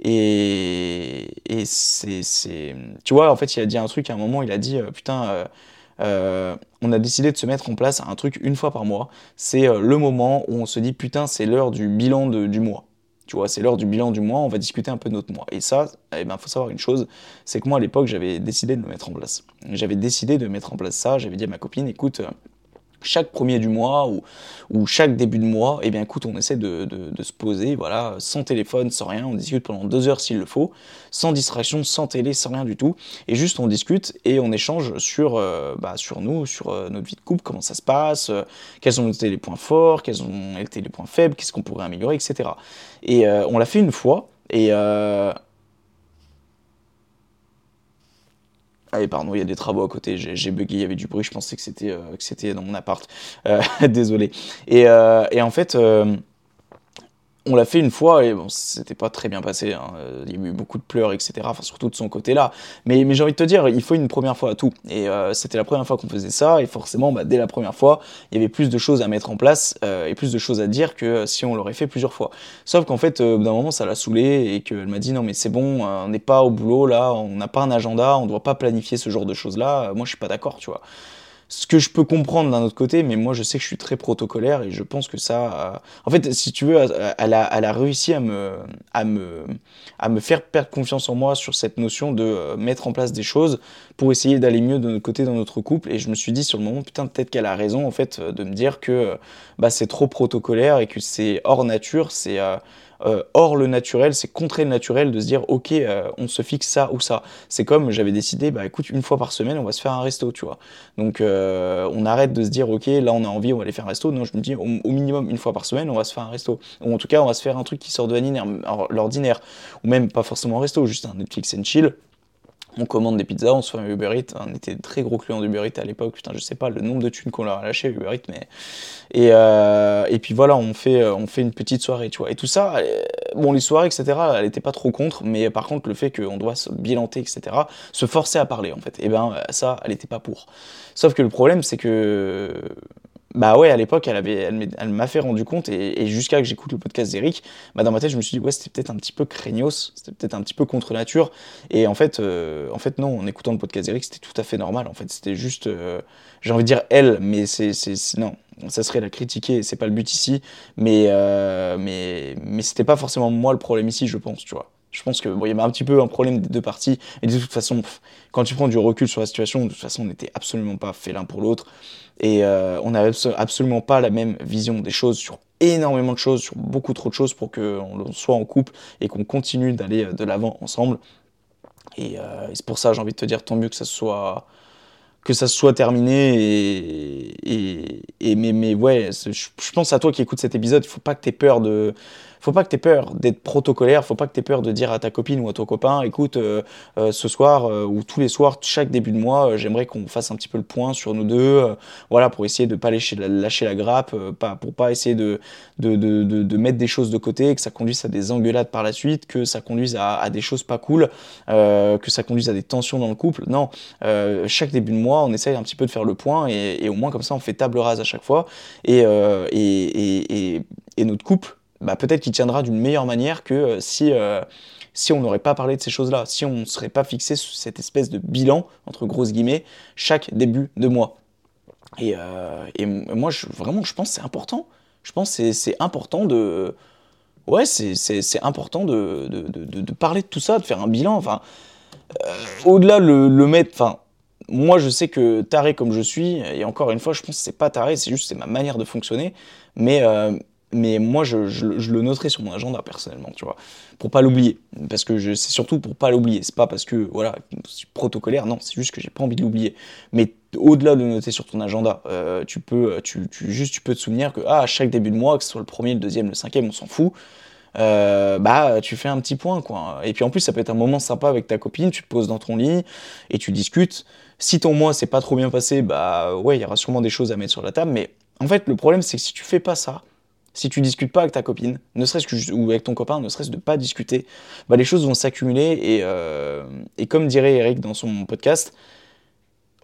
Et, et c'est, c'est... Tu vois, en fait, il a dit un truc à un moment, il a dit, euh, putain, euh, euh, on a décidé de se mettre en place un truc une fois par mois. C'est euh, le moment où on se dit, putain, c'est l'heure du bilan de, du mois. Tu vois, c'est l'heure du bilan du mois, on va discuter un peu de notre mois. Et ça, eh ben, faut savoir une chose, c'est que moi, à l'époque, j'avais décidé de le mettre en place. J'avais décidé de mettre en place ça, j'avais dit à ma copine, écoute... Euh, chaque premier du mois ou, ou chaque début de mois, eh bien, écoute, on essaie de, de, de se poser, voilà, sans téléphone, sans rien, on discute pendant deux heures s'il le faut, sans distraction, sans télé, sans rien du tout, et juste on discute et on échange sur, euh, bah, sur nous, sur euh, notre vie de couple, comment ça se passe, euh, quels ont été les points forts, quels ont été les points faibles, qu'est-ce qu'on pourrait améliorer, et cetera. Et euh, on l'a fait une fois, et... Euh Ah oui, pardon, il y a des travaux à côté, j'ai, j'ai bugué, il y avait du bruit, je pensais que c'était, euh, que c'était dans mon appart, euh, désolé. Et, euh, et en fait, euh, on l'a fait une fois, et bon, c'était pas très bien passé, hein. Il y a eu beaucoup de pleurs, et cetera, enfin, surtout de son côté-là. Mais, mais j'ai envie de te dire, il faut une première fois à tout. Et euh, c'était la première fois qu'on faisait ça, et forcément, bah, dès la première fois, il y avait plus de choses à mettre en place, euh, et plus de choses à dire que si on l'aurait fait plusieurs fois. Sauf qu'en fait, euh, d'un moment, ça l'a saoulée, et qu'elle m'a dit, non mais c'est bon, euh, on n'est pas au boulot, là, on n'a pas un agenda, on ne doit pas planifier ce genre de choses-là, euh, moi je suis pas d'accord, tu vois. Ce que je peux comprendre d'un autre côté, mais moi je sais que je suis très protocolaire et je pense que ça... Euh... En fait, si tu veux, elle a, elle a réussi à me, à, me, à me faire perdre confiance en moi sur cette notion de mettre en place des choses pour essayer d'aller mieux de notre côté dans notre couple. Et je me suis dit sur le moment, putain, peut-être qu'elle a raison en fait de me dire que bah, c'est trop protocolaire et que c'est hors nature, c'est... Euh... Euh, hors le naturel, c'est contrer le naturel de se dire ok, euh, on se fixe ça ou ça. C'est comme j'avais décidé, bah écoute, une fois par semaine on va se faire un resto, tu vois. Donc euh, on arrête de se dire ok, là on a envie, on va aller faire un resto. Non, je me dis au, au minimum une fois par semaine on va se faire un resto, ou en tout cas on va se faire un truc qui sort de l'ordinaire, ou même pas forcément un resto, juste un Netflix and chill. On commande des pizzas, on se fait un Uber Eats. On était très gros clients d'Uber Eats à l'époque. Putain, je sais pas le nombre de thunes qu'on leur a lâché Uber Eats, mais et euh, et puis voilà, on fait on fait une petite soirée, tu vois. Et tout ça, bon, les soirées, et cetera. Elle était pas trop contre, mais par contre le fait qu'on doit se bilanter, et cetera. Se forcer à parler, en fait. Et eh ben ça, elle était pas pour. Sauf que le problème, c'est que bah ouais, à l'époque, elle, avait, elle, elle m'a fait rendu compte, et, et jusqu'à que j'écoute le podcast d'Eric, bah dans ma tête, je me suis dit, ouais, c'était peut-être un petit peu craignos, c'était peut-être un petit peu contre nature. Et en fait, euh, en fait non, en écoutant le podcast d'Eric, c'était tout à fait normal. En fait, c'était juste, euh, j'ai envie de dire elle, mais c'est, c'est, c'est non, ça serait la critiquer, c'est pas le but ici. Mais, euh, mais, mais c'était pas forcément moi le problème ici, je pense, tu vois. Je pense que bon, il y avait un petit peu un problème des deux parties. Et de toute façon, pff, quand tu prends du recul sur la situation, de toute façon, on n'était absolument pas fait l'un pour l'autre. Et euh, on n'avait absolument pas la même vision des choses sur énormément de choses, sur beaucoup trop de choses pour qu'on soit en couple et qu'on continue d'aller de l'avant ensemble. Et, euh, et c'est pour ça, j'ai envie de te dire, tant mieux que ça soit... que ça soit terminé et, et, et mais, mais ouais, je pense à toi qui écoutes cet épisode, il faut pas que t'aies peur de faut pas que t'aies peur d'être protocolaire, faut pas que t'aies peur de dire à ta copine ou à ton copain, écoute, euh, euh, ce soir euh, ou tous les soirs, chaque début de mois, euh, j'aimerais qu'on fasse un petit peu le point sur nous deux, euh, voilà, pour essayer de pas lâcher la, lâcher la grappe, euh, pas, pour pas essayer de, de, de, de, de mettre des choses de côté, que ça conduise à des engueulades par la suite, que ça conduise à, à des choses pas cool, euh, que ça conduise à des tensions dans le couple. Non, euh, chaque début de mois, on essaye un petit peu de faire le point et, et au moins comme ça, on fait table rase à chaque fois et, euh, et, et, et, et notre couple, bah, peut-être qu'il tiendra d'une meilleure manière que euh, si... Euh, si on n'aurait pas parlé de ces choses-là, si on ne serait pas fixé cette espèce de bilan, entre grosses guillemets, chaque début de mois. Et, euh, et moi, je, vraiment, je pense que c'est important. Je pense que c'est, c'est important de... Ouais, c'est, c'est, c'est important de, de, de, de parler de tout ça, de faire un bilan. Enfin, euh, au-delà, le, le mettre... Enfin, moi, je sais que taré comme je suis, et encore une fois, je pense que c'est pas taré, c'est juste c'est ma manière de fonctionner, mais... Euh, Mais moi, je, je, je le noterai sur mon agenda personnellement, tu vois, pour pas l'oublier. Parce que je, c'est surtout pour pas l'oublier. C'est pas parce que, voilà, je suis protocolaire, non, c'est juste que j'ai pas envie de l'oublier. Mais au-delà de le noter sur ton agenda, euh, tu peux, tu, tu, juste, tu peux te souvenir que, ah, à chaque début de mois, que ce soit le premier, le deuxième, le cinquième, on s'en fout. Euh, bah tu fais un petit point quoi. Et puis en plus ça peut être un moment sympa avec ta copine, tu te poses dans ton lit et tu discutes. Si ton mois s'est pas trop bien passé, bah ouais, il y aura sûrement des choses à mettre sur la table. Mais en fait le problème c'est que si tu fais pas ça, si tu discutes pas avec ta copine, ne serait-ce que, ou avec ton copain, ne serait-ce de pas discuter, bah les choses vont s'accumuler et, euh, et comme dirait Eric dans son podcast,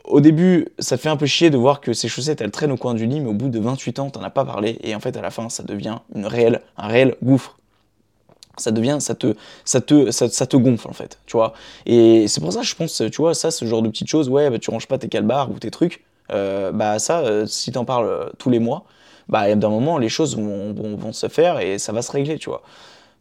au début, ça te fait un peu chier de voir que ces chaussettes, elles traînent au coin du lit, mais au bout de vingt-huit ans, t'en as pas parlé et en fait, à la fin, ça devient une réelle, un réel gouffre. Ça devient, ça te, ça te, ça, ça te gonfle en fait, tu vois. Et c'est pour ça, je pense, tu vois, ça, ce genre de petites choses, ouais, bah, tu ranges pas tes calbars ou tes trucs, euh, bah ça, euh, si t'en parles euh, tous les mois, bah, d'un moment, les choses vont, vont, vont se faire et ça va se régler, tu vois.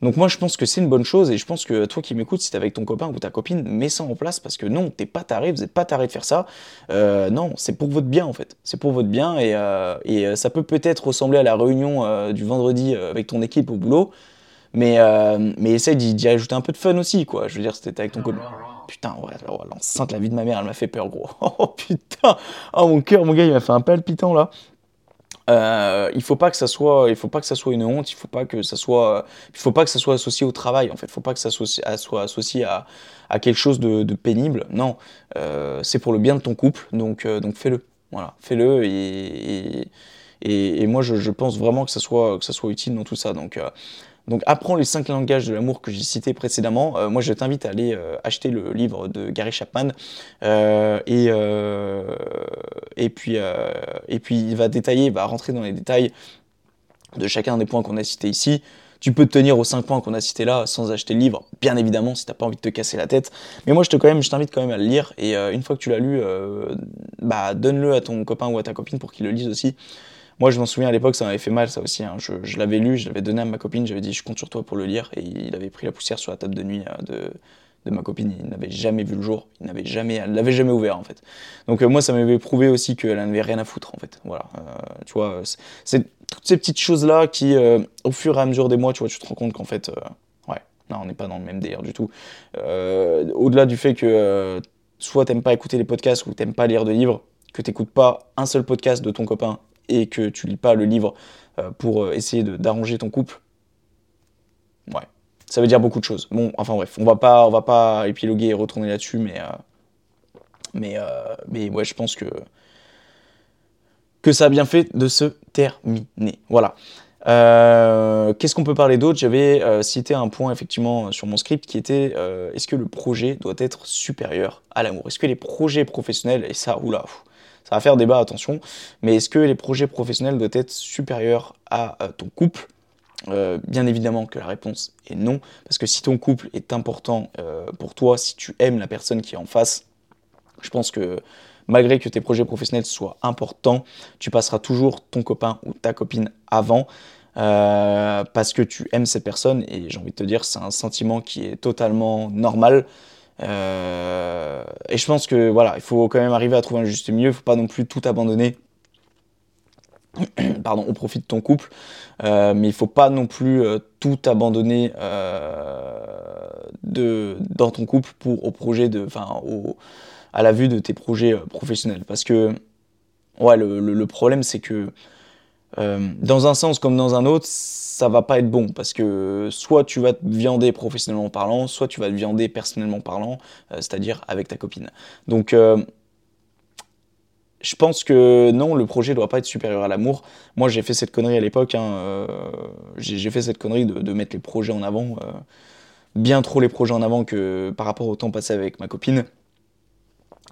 Donc moi, je pense que c'est une bonne chose et je pense que toi qui m'écoutes, si t'es avec ton copain ou ta copine, mets ça en place parce que non, t'es pas taré, vous êtes pas taré de faire ça. Euh, non, c'est pour votre bien en fait. C'est pour votre bien et, euh, et ça peut peut-être ressembler à la réunion euh, du vendredi avec ton équipe au boulot, mais, euh, mais essaye d'y, d'y ajouter un peu de fun aussi, quoi. Je veux dire, si t'étais avec ton copain... Putain, ouais, ouais, l'enceinte, la vie de ma mère, elle m'a fait peur, gros. Oh putain, oh mon cœur, mon gars, il m'a fait un palpitant là. Euh, il faut pas que ça soit, il faut pas que ça soit une honte, il faut pas que ça soit, il faut pas que ça soit associé au travail en fait, il faut pas que ça soit, à, soit associé à, à quelque chose de, de pénible. Non, euh, c'est pour le bien de ton couple, donc euh, donc fais-le, voilà, fais-le et et, et moi je, je pense vraiment que ça soit que ça soit utile dans tout ça. Donc euh, donc apprends les cinq langages de l'amour que j'ai cités précédemment. Euh, moi je t'invite à aller euh, acheter le livre de Gary Chapman euh, et euh, Et puis, euh, et puis, il va détailler, il va rentrer dans les détails de chacun des points qu'on a cités ici. Tu peux te tenir aux cinq points qu'on a cités là sans acheter le livre, bien évidemment, si tu n'as pas envie de te casser la tête. Mais moi, je, te, quand même, je t'invite quand même à le lire. Et euh, une fois que tu l'as lu, euh, bah, donne-le à ton copain ou à ta copine pour qu'il le lise aussi. Moi, je m'en souviens à l'époque, ça m'avait fait mal, ça aussi. Hein. Je, je l'avais lu, je l'avais donné à ma copine, j'avais dit « je compte sur toi pour le lire ». Et il avait pris la poussière sur la table de nuit euh, de... de ma copine, il n'avait jamais vu le jour, il n'avait jamais, elle l'avait jamais ouvert en fait. Donc euh, moi ça m'avait prouvé aussi qu'elle n'avait rien à foutre en fait. Voilà, euh, tu vois, c'est, c'est toutes ces petites choses là qui, euh, au fur et à mesure des mois, tu vois, tu te rends compte qu'en fait, euh, ouais, non, on n'est pas dans le même délire du tout. Euh, au-delà du fait que euh, soit t'aimes pas écouter les podcasts ou t'aimes pas lire de livres, que t'écoutes pas un seul podcast de ton copain et que tu lis pas le livre euh, pour essayer de, d'arranger ton couple, ouais. Ça veut dire beaucoup de choses. Bon, enfin bref, on va pas, on va pas épiloguer et retourner là-dessus, mais, euh, mais, euh, mais ouais, je pense que, que ça a bien fait de se terminer. Voilà. Euh, qu'est-ce qu'on peut parler d'autre ? J'avais euh, cité un point effectivement sur mon script qui était euh, est-ce que le projet doit être supérieur à l'amour ? Est-ce que les projets professionnels, et ça, oula, ça va faire débat, attention, mais est-ce que les projets professionnels doivent être supérieurs à euh, ton couple ? Euh, bien évidemment que la réponse est non, parce que si ton couple est important euh, pour toi, si tu aimes la personne qui est en face, je pense que malgré que tes projets professionnels soient importants, tu passeras toujours ton copain ou ta copine avant euh, parce que tu aimes cette personne et j'ai envie de te dire, c'est un sentiment qui est totalement normal. Euh, et je pense que voilà, il faut quand même arriver à trouver un juste milieu, il ne faut pas non plus tout abandonner. Pardon, au profit de ton couple, euh, mais il faut pas non plus euh, tout abandonner euh, de, dans ton couple pour au projet de, enfin, à la vue de tes projets euh, professionnels, parce que ouais, le, le, le problème c'est que Euh, dans un sens comme dans un autre, ça va pas être bon parce que soit tu vas te viander professionnellement parlant, soit tu vas te viander personnellement parlant, euh, c'est-à-dire avec ta copine. Donc, euh, je pense que non, le projet doit pas être supérieur à l'amour. Moi, j'ai fait cette connerie à l'époque. Hein, euh, j'ai, j'ai fait cette connerie de, de mettre les projets en avant, euh, bien trop les projets en avant que par rapport au temps passé avec ma copine.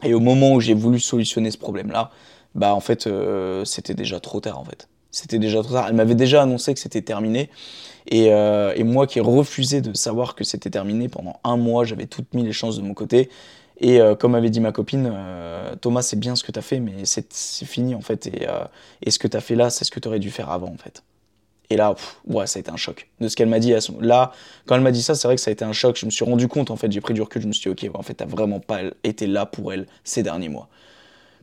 Et au moment où j'ai voulu solutionner ce problème-là, bah en fait, euh, c'était déjà trop tard en fait. C'était déjà trop tard. Elle m'avait déjà annoncé que c'était terminé. Et, euh, et moi qui refusais de savoir que c'était terminé pendant un mois, j'avais toutes mis les chances de mon côté. Et euh, comme avait dit ma copine, euh, Thomas, c'est bien ce que tu as fait, mais c'est, c'est fini en fait. Et, euh, et ce que tu as fait là, c'est ce que tu aurais dû faire avant en fait. Et là, pff, ouais, ça a été un choc. De ce qu'elle m'a dit, à son... là, quand elle m'a dit ça, c'est vrai que ça a été un choc. Je me suis rendu compte en fait, j'ai pris du recul, je me suis dit, ok, bah, en fait, tu n'as vraiment pas été là pour elle ces derniers mois.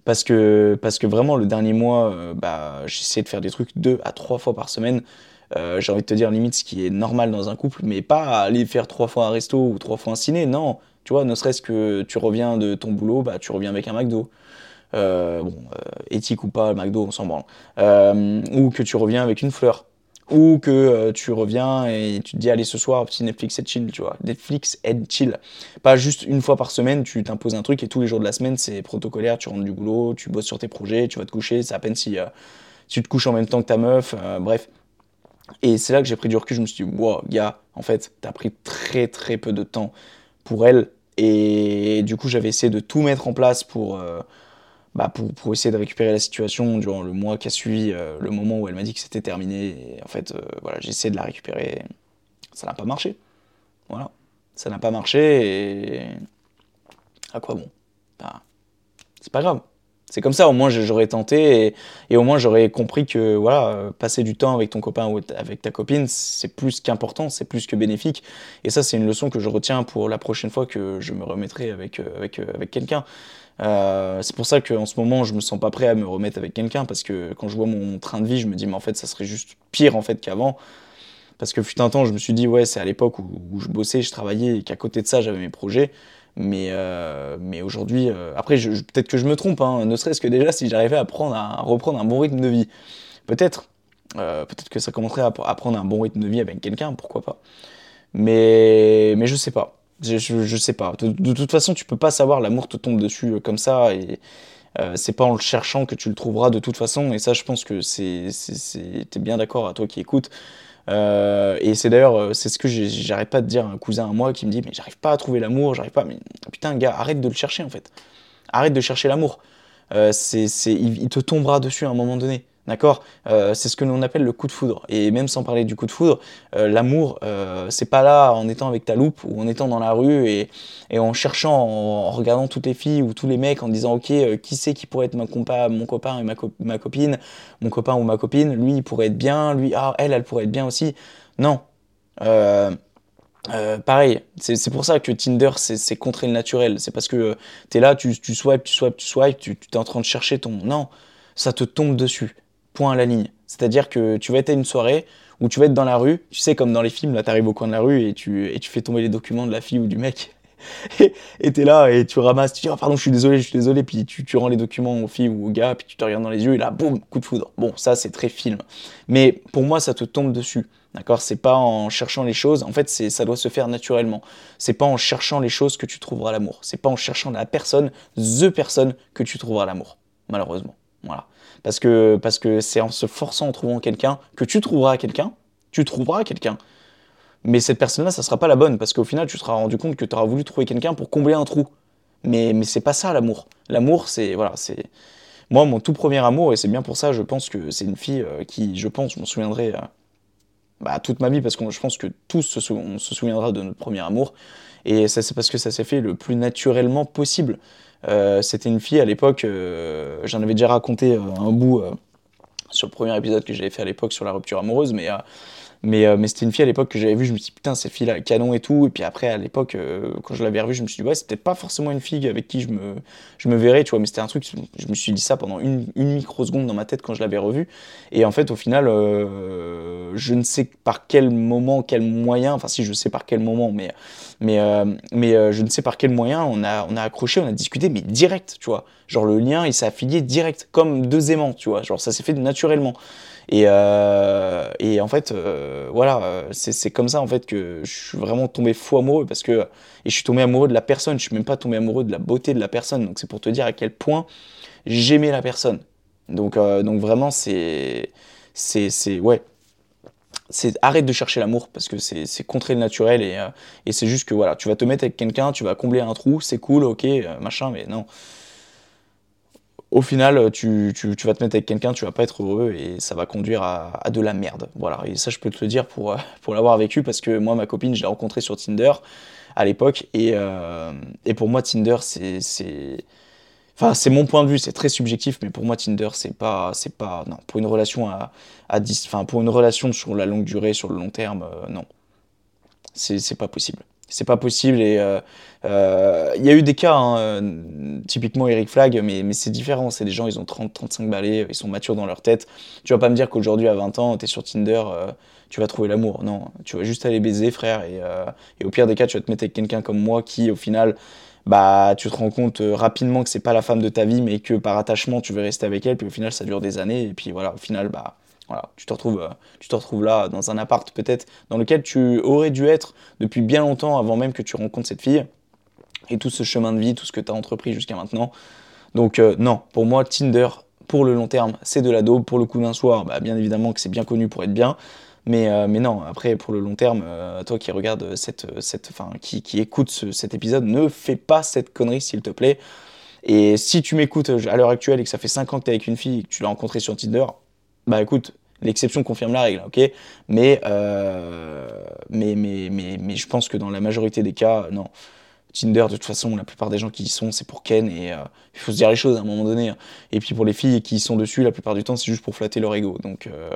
Parce que, parce que vraiment, le dernier mois, euh, bah, j'essayais de faire des trucs deux à trois fois par semaine. Euh, j'ai envie de te dire, limite, ce qui est normal dans un couple, mais pas aller faire trois fois un resto ou trois fois un ciné, non. Tu vois, ne serait-ce que tu reviens de ton boulot, bah, tu reviens avec un McDo. Euh, bon, euh, éthique ou pas, McDo, on s'en branle. Euh, ou que tu reviens avec une fleur. Ou que euh, tu reviens et tu te dis, allez, ce soir, petit Netflix et chill, tu vois. Netflix et chill. Pas juste une fois par semaine, tu t'imposes un truc et tous les jours de la semaine, c'est protocolaire, tu rentres du boulot, tu bosses sur tes projets, tu vas te coucher, c'est à peine si euh, tu te couches en même temps que ta meuf, euh, bref. Et c'est là que j'ai pris du recul, je me suis dit, wow, gars, en fait, t'as pris très très peu de temps pour elle. Et du coup, j'avais essayé de tout mettre en place pour... Euh, Bah pour, pour essayer de récupérer la situation durant le mois qui a suivi euh, le moment où elle m'a dit que c'était terminé. Et en fait, euh, voilà, j'ai essayé de la récupérer. Ça n'a pas marché. Voilà. Ça n'a pas marché et... À quoi bon ? Bah, c'est pas grave. C'est comme ça, au moins j'aurais tenté et, et au moins j'aurais compris que voilà, passer du temps avec ton copain ou avec ta copine, c'est plus qu'important, c'est plus que bénéfique. Et ça, c'est une leçon que je retiens pour la prochaine fois que je me remettrai avec, avec, avec quelqu'un. Euh, c'est pour ça qu'en ce moment je me sens pas prêt à me remettre avec quelqu'un parce que quand je vois mon train de vie je me dis mais en fait ça serait juste pire en fait qu'avant parce que fut un temps je me suis dit ouais c'est à l'époque où, où je bossais, je travaillais et qu'à côté de ça j'avais mes projets mais, euh, mais aujourd'hui euh, après je, je, peut-être que je me trompe hein, ne serait-ce que déjà si j'arrivais à, prendre un, à reprendre un bon rythme de vie peut-être euh, peut-être que ça commencerait à, à prendre un bon rythme de vie avec quelqu'un, pourquoi pas mais, mais je sais pas Je, je, je sais pas. De, de, de toute façon, tu peux pas savoir, l'amour te tombe dessus euh, comme ça et euh, c'est pas en le cherchant que tu le trouveras de toute façon. Et ça, je pense que c'est, c'est, c'est... t'es bien d'accord à toi qui écoutes. Euh, et c'est d'ailleurs, c'est ce que j'ai, j'arrête pas de dire à un cousin à moi qui me dit mais j'arrive pas à trouver l'amour, j'arrive pas. Mais putain, gars, arrête de le chercher en fait. Arrête de chercher l'amour. Euh, c'est, c'est, il, il te tombera dessus à un moment donné. D'accord, euh, c'est ce que l'on appelle le coup de foudre. Et même sans parler du coup de foudre, euh, l'amour, euh, c'est pas là en étant avec ta loupe ou en étant dans la rue et, et en cherchant, en, en regardant toutes les filles ou tous les mecs en disant ok, euh, qui c'est qui pourrait être ma compa, mon copain et ma, co- ma copine, mon copain ou ma copine, lui il pourrait être bien, lui ah elle elle pourrait être bien aussi. Non, euh, euh, pareil, c'est, c'est pour ça que Tinder c'est, c'est contrer le naturel. C'est parce que euh, t'es là, tu, tu swipes, tu swipes, tu swipes, tu, tu t'es en train de chercher ton non, ça te tombe dessus. Point à la ligne. C'est-à-dire que tu vas être à une soirée ou tu vas être dans la rue, tu sais comme dans les films, là t'arrives au coin de la rue et tu, et tu fais tomber les documents de la fille ou du mec et, et t'es là et tu ramasses, tu dis oh pardon je suis désolé, je suis désolé, puis tu, tu rends les documents aux filles ou aux gars, puis tu te regardes dans les yeux et là boum, coup de foudre. Bon ça c'est très film, mais pour moi ça te tombe dessus, d'accord ? C'est pas en cherchant les choses, en fait c'est, ça doit se faire naturellement, c'est pas en cherchant les choses que tu trouveras l'amour, c'est pas en cherchant la personne, the personne que tu trouveras l'amour, malheureusement. Voilà. Parce que, parce que c'est en se forçant, en trouvant quelqu'un, que tu trouveras quelqu'un, tu trouveras quelqu'un. Mais cette personne-là, ça ne sera pas la bonne, parce qu'au final, tu te seras rendu compte que tu auras voulu trouver quelqu'un pour combler un trou. Mais, mais c'est pas ça, l'amour. L'amour, c'est... Voilà, c'est... Moi, mon tout premier amour, et c'est bien pour ça, je pense que c'est une fille euh, qui, je pense, je m'en souviendrai euh, bah, toute ma vie, parce que je pense que tous, se sou- on se souviendra de notre premier amour. Et ça, c'est parce que ça s'est fait le plus naturellement possible. Euh, c'était une fille à l'époque, euh, j'en avais déjà raconté euh, un bout euh, sur le premier épisode que j'avais fait à l'époque sur la rupture amoureuse, mais, euh, mais, euh, mais c'était une fille à l'époque que j'avais vue, je me suis dit putain cette fille là, canon et tout, et puis après à l'époque euh, quand je l'avais revue je me suis dit ouais c'est peut-être pas forcément une fille avec qui je me, je me verrais, tu vois, mais c'était un truc, je me suis dit ça pendant une, une microseconde dans ma tête quand je l'avais revue, et en fait au final euh, je ne sais par quel moment, quel moyen, enfin si je sais par quel moment, mais... Mais, euh, mais euh, je ne sais par quel moyen, on a, on a accroché, on a discuté, mais direct, tu vois. Genre le lien, il s'est affilié direct, comme deux aimants, tu vois. Genre ça s'est fait naturellement. Et, euh, et en fait, euh, voilà, c'est, c'est comme ça en fait que je suis vraiment tombé fou amoureux parce que et je suis tombé amoureux de la personne. Je suis même pas tombé amoureux de la beauté de la personne. Donc c'est pour te dire à quel point j'aimais la personne. Donc euh, donc vraiment c'est c'est c'est ouais. C'est arrête de chercher l'amour parce que c'est, c'est contrer le naturel et, euh, et c'est juste que voilà, tu vas te mettre avec quelqu'un, tu vas combler un trou, c'est cool, ok, euh, machin, mais non. Au final, tu, tu, tu vas te mettre avec quelqu'un, tu vas pas être heureux et ça va conduire à, à de la merde. Voilà, et ça je peux te le dire pour, euh, pour l'avoir vécu parce que moi, ma copine, je l'ai rencontrée sur Tinder à l'époque et, euh, et pour moi, Tinder, c'est... c'est... Enfin, c'est mon point de vue, c'est très subjectif, mais pour moi, Tinder, c'est pas, c'est pas, non, pour une relation à, à dix, enfin, pour une relation sur la longue durée, sur le long terme, euh, non, c'est, c'est pas possible, c'est pas possible. Et il euh, euh, y a eu des cas, hein, typiquement Eric Flagg, mais, mais c'est différent, c'est des gens, ils ont trente, trente-cinq balais, ils sont matures dans leur tête. Tu vas pas me dire qu'aujourd'hui à vingt ans, t'es sur Tinder, euh, tu vas trouver l'amour, non, tu vas juste aller baiser, frère, et, euh, et au pire des cas, tu vas te mettre avec quelqu'un comme moi qui, au final. Bah, tu te rends compte euh, rapidement que c'est pas la femme de ta vie, mais que par attachement tu veux rester avec elle, puis au final ça dure des années, et puis voilà, au final, bah, voilà, tu te retrouves, euh, tu te retrouves là, dans un appart peut-être, dans lequel tu aurais dû être depuis bien longtemps avant même que tu rencontres cette fille, et tout ce chemin de vie, tout ce que tu as entrepris jusqu'à maintenant. Donc, euh, non, pour moi, Tinder, pour le long terme, c'est de la daube, pour le coup d'un soir, bah, bien évidemment que c'est bien connu pour être bien. Mais, euh, mais non, après, pour le long terme, euh, toi qui regarde cette, cette, enfin, qui, qui écoute ce, cet épisode, ne fais pas cette connerie, s'il te plaît. Et si tu m'écoutes à l'heure actuelle et que ça fait cinq ans que tu es avec une fille et que tu l'as rencontrée sur Tinder, bah écoute, l'exception confirme la règle, ok ? Mais, euh, mais, mais, mais, mais je pense que dans la majorité des cas, non. Tinder, de toute façon, la plupart des gens qui y sont, c'est pour Ken et il euh, faut se dire les choses à un moment donné. Hein. Et puis pour les filles qui y sont dessus, la plupart du temps, c'est juste pour flatter leur ego. Donc... Euh,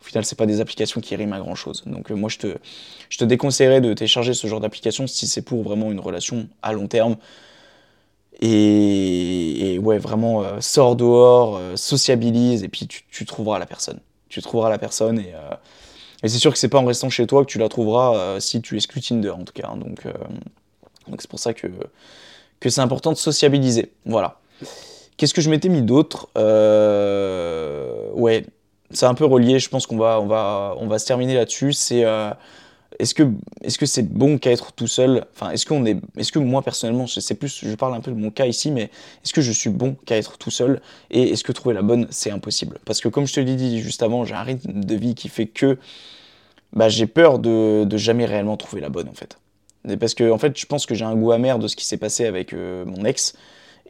au final, ce n'est pas des applications qui riment à grand-chose. Donc euh, moi, je te, je te déconseillerais de télécharger ce genre d'application si c'est pour vraiment une relation à long terme. Et, et ouais, vraiment, euh, sors dehors, euh, sociabilise, et puis tu, tu trouveras la personne. Tu trouveras la personne, et, euh, et c'est sûr que ce n'est pas en restant chez toi que tu la trouveras euh, si tu exclues Tinder, en tout cas. Hein, donc, euh, donc c'est pour ça que, que c'est important de sociabiliser. Voilà. Qu'est-ce que je m'étais mis d'autre euh, Ouais... C'est un peu relié, je pense qu'on va, on va, on va se terminer là-dessus. C'est euh, est-ce que, est-ce que c'est bon qu'à être tout seul ? Enfin, est-ce qu'on est, est-ce que moi personnellement, c'est plus, je parle un peu de mon cas ici, mais est-ce que je suis bon qu'à être tout seul ? Et est-ce que trouver la bonne, c'est impossible ? Parce que comme je te l'ai dit juste avant, j'ai un rythme de vie qui fait que bah, j'ai peur de, de jamais réellement trouver la bonne en fait. Et parce que en fait, je pense que j'ai un goût amer de ce qui s'est passé avec euh, mon ex.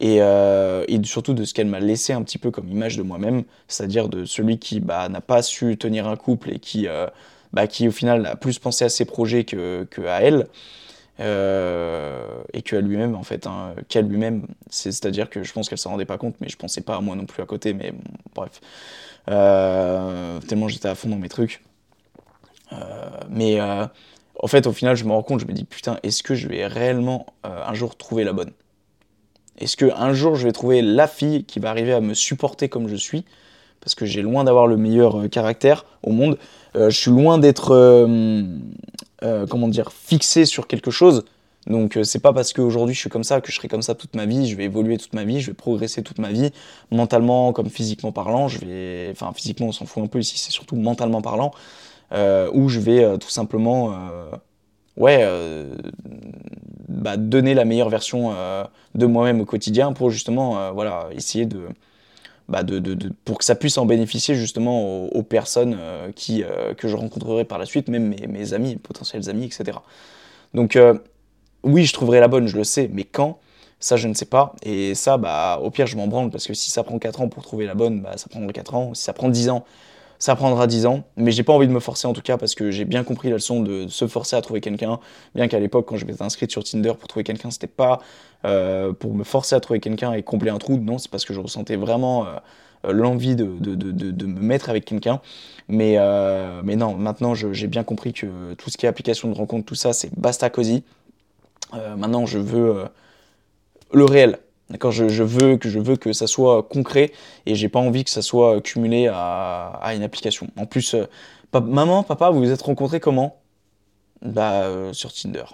Et, euh, et surtout de ce qu'elle m'a laissé un petit peu comme image de moi-même, c'est-à-dire de celui qui bah, n'a pas su tenir un couple et qui, euh, bah, qui au final a plus pensé à ses projets que, que à elle euh, et qu'à lui-même en fait, hein, qu'à lui-même. C'est, c'est-à-dire que je pense qu'elle s'en rendait pas compte, mais je pensais pas à moi non plus à côté. Mais bon, bref, euh, tellement j'étais à fond dans mes trucs. Euh, mais euh, en fait, au final, je me rends compte, je me dis putain, est-ce que je vais réellement euh, un jour trouver la bonne ? Est-ce qu'un jour, je vais trouver la fille qui va arriver à me supporter comme je suis ? Parce que j'ai loin d'avoir le meilleur euh, caractère au monde. Euh, je suis loin d'être, euh, euh, comment dire, fixé sur quelque chose. Donc, euh, c'est pas parce qu'aujourd'hui, je suis comme ça que je serai comme ça toute ma vie. Je vais évoluer toute ma vie, je vais progresser toute ma vie. Mentalement comme physiquement parlant, je vais... Enfin, physiquement, on s'en fout un peu ici. C'est surtout mentalement parlant euh, où je vais euh, tout simplement... Euh, ouais, euh, bah donner la meilleure version euh, de moi-même au quotidien pour justement, euh, voilà, essayer de, bah de, de, de, pour que ça puisse en bénéficier justement aux, aux personnes euh, qui, euh, que je rencontrerai par la suite, même mes, mes amis, potentiels amis, et cetera. Donc, euh, oui, je trouverai la bonne, je le sais, mais quand ? Ça, je ne sais pas. Et ça, bah, au pire, je m'en branle parce que si ça prend quatre ans pour trouver la bonne, bah, ça prendra quatre ans. Si ça prend dix ans, ça prendra dix ans, mais j'ai pas envie de me forcer en tout cas parce que j'ai bien compris la leçon de se forcer à trouver quelqu'un, bien qu'à l'époque quand je m'étais inscrite sur Tinder pour trouver quelqu'un, c'était pas euh, pour me forcer à trouver quelqu'un et combler un trou, non, c'est parce que je ressentais vraiment euh, l'envie de, de, de, de, de me mettre avec quelqu'un, mais, euh, mais non, maintenant je, j'ai bien compris que tout ce qui est application de rencontre, tout ça, c'est basta cosy, euh, maintenant je veux euh, le réel. D'accord, je, je, veux que, je veux que ça soit concret et j'ai pas envie que ça soit cumulé à, à une application. En plus, euh, pap- maman, papa, vous vous êtes rencontrés comment ? Bah, euh, sur Tinder.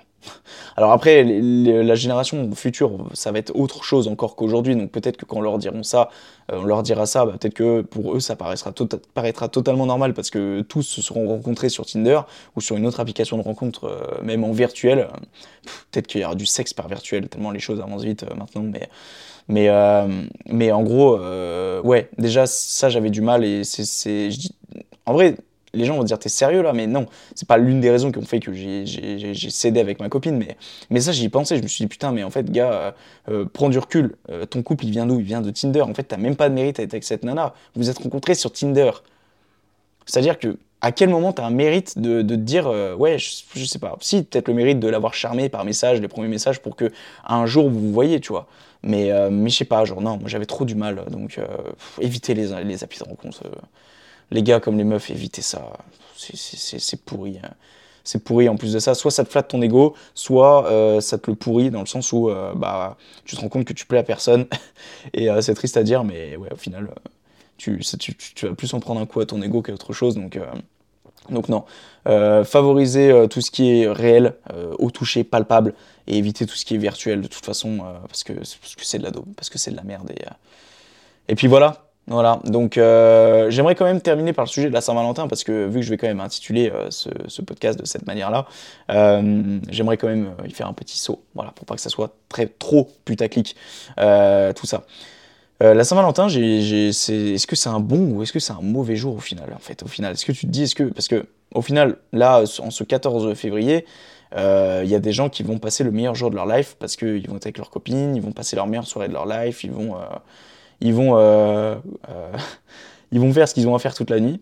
Alors après, les, les, la génération future, ça va être autre chose encore qu'aujourd'hui. Donc peut-être que quand on leur diront ça, euh, on leur dira ça, bah, peut-être que pour eux, ça paraîtra, to- paraîtra totalement normal parce que tous se seront rencontrés sur Tinder ou sur une autre application de rencontre, euh, même en virtuel. Pff, peut-être qu'il y aura du sexe par virtuel, tellement les choses avancent vite euh, maintenant, mais... Mais, euh, mais en gros, euh, ouais, déjà, ça, j'avais du mal. Et c'est, c'est, je dis, en vrai, les gens vont dire « t'es sérieux là ?» Mais non, c'est pas l'une des raisons qui ont fait que j'ai, j'ai, j'ai cédé avec ma copine. Mais, mais ça, j'y pensais. Je me suis dit « putain, mais en fait, gars, euh, prends du recul. Euh, ton couple, il vient d'où ? Il vient de Tinder. En fait, t'as même pas de mérite à être avec cette nana. Vous vous êtes rencontrés sur Tinder. » C'est-à-dire que à quel moment t'as un mérite de, de te dire euh, ouais, je, je sais pas, si peut-être le mérite de l'avoir charmé par message, les premiers messages pour que un jour vous vous voyez, tu vois. Mais, euh, mais je sais pas, genre non, moi j'avais trop du mal, donc euh, pff, évitez les, les applis de rencontre. Euh, les gars comme les meufs, évitez ça, c'est, c'est, c'est, c'est pourri. Hein. C'est pourri en plus de ça, soit ça te flatte ton ego, soit euh, ça te le pourrit dans le sens où euh, bah, tu te rends compte que tu plais à personne, et euh, c'est triste à dire, mais ouais, au final, euh, tu, ça, tu, tu vas plus en prendre un coup à ton ego qu'à autre chose, donc... Euh, Donc non, euh, favoriser euh, tout ce qui est réel, euh, au toucher, palpable, et éviter tout ce qui est virtuel de toute façon, euh, parce, que, parce que c'est de la daube, parce que c'est de la merde. Et, euh... et puis voilà, voilà. Donc euh, j'aimerais quand même terminer par le sujet de la Saint-Valentin, parce que vu que je vais quand même intituler euh, ce, ce podcast de cette manière-là, euh, j'aimerais quand même y faire un petit saut, voilà, pour pas que ça soit très trop putaclic, euh, tout ça. Euh, la Saint-Valentin, j'ai, j'ai, c'est, est-ce que c'est un bon ou est-ce que c'est un mauvais jour au final, en fait, au final, est-ce que tu te dis, est-ce que, parce que au final, là, en ce quatorze février, il euh, y a des gens qui vont passer le meilleur jour de leur life parce qu'ils vont être avec leurs copines, ils vont passer leur meilleure soirée de leur life, ils vont, euh, ils vont, euh, euh, ils vont faire ce qu'ils ont à faire toute la nuit.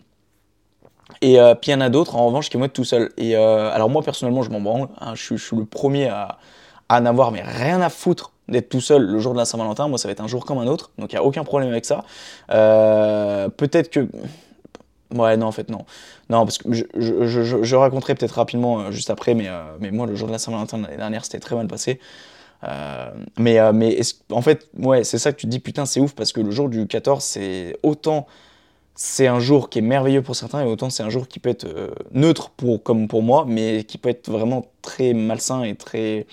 Et euh, puis il y en a d'autres, en revanche, qui vont être tout seuls. Et euh, alors moi personnellement, je m'en branle, hein, je, je suis le premier à, à n'avoir mais rien à foutre d'être tout seul le jour de la Saint-Valentin. Moi, ça va être un jour comme un autre, donc il n'y a aucun problème avec ça. Euh, peut-être que... Ouais, non, en fait, non. Non, parce que je, je, je, je raconterai peut-être rapidement euh, juste après, mais, euh, mais moi, le jour de la Saint-Valentin l'année dernière, c'était très mal passé. Euh, mais euh, mais en fait, ouais, c'est ça que tu te dis, putain, c'est ouf, parce que le jour du quatorze, c'est autant... C'est un jour qui est merveilleux pour certains et autant c'est un jour qui peut être euh, neutre pour, comme pour moi, mais qui peut être vraiment très malsain et très...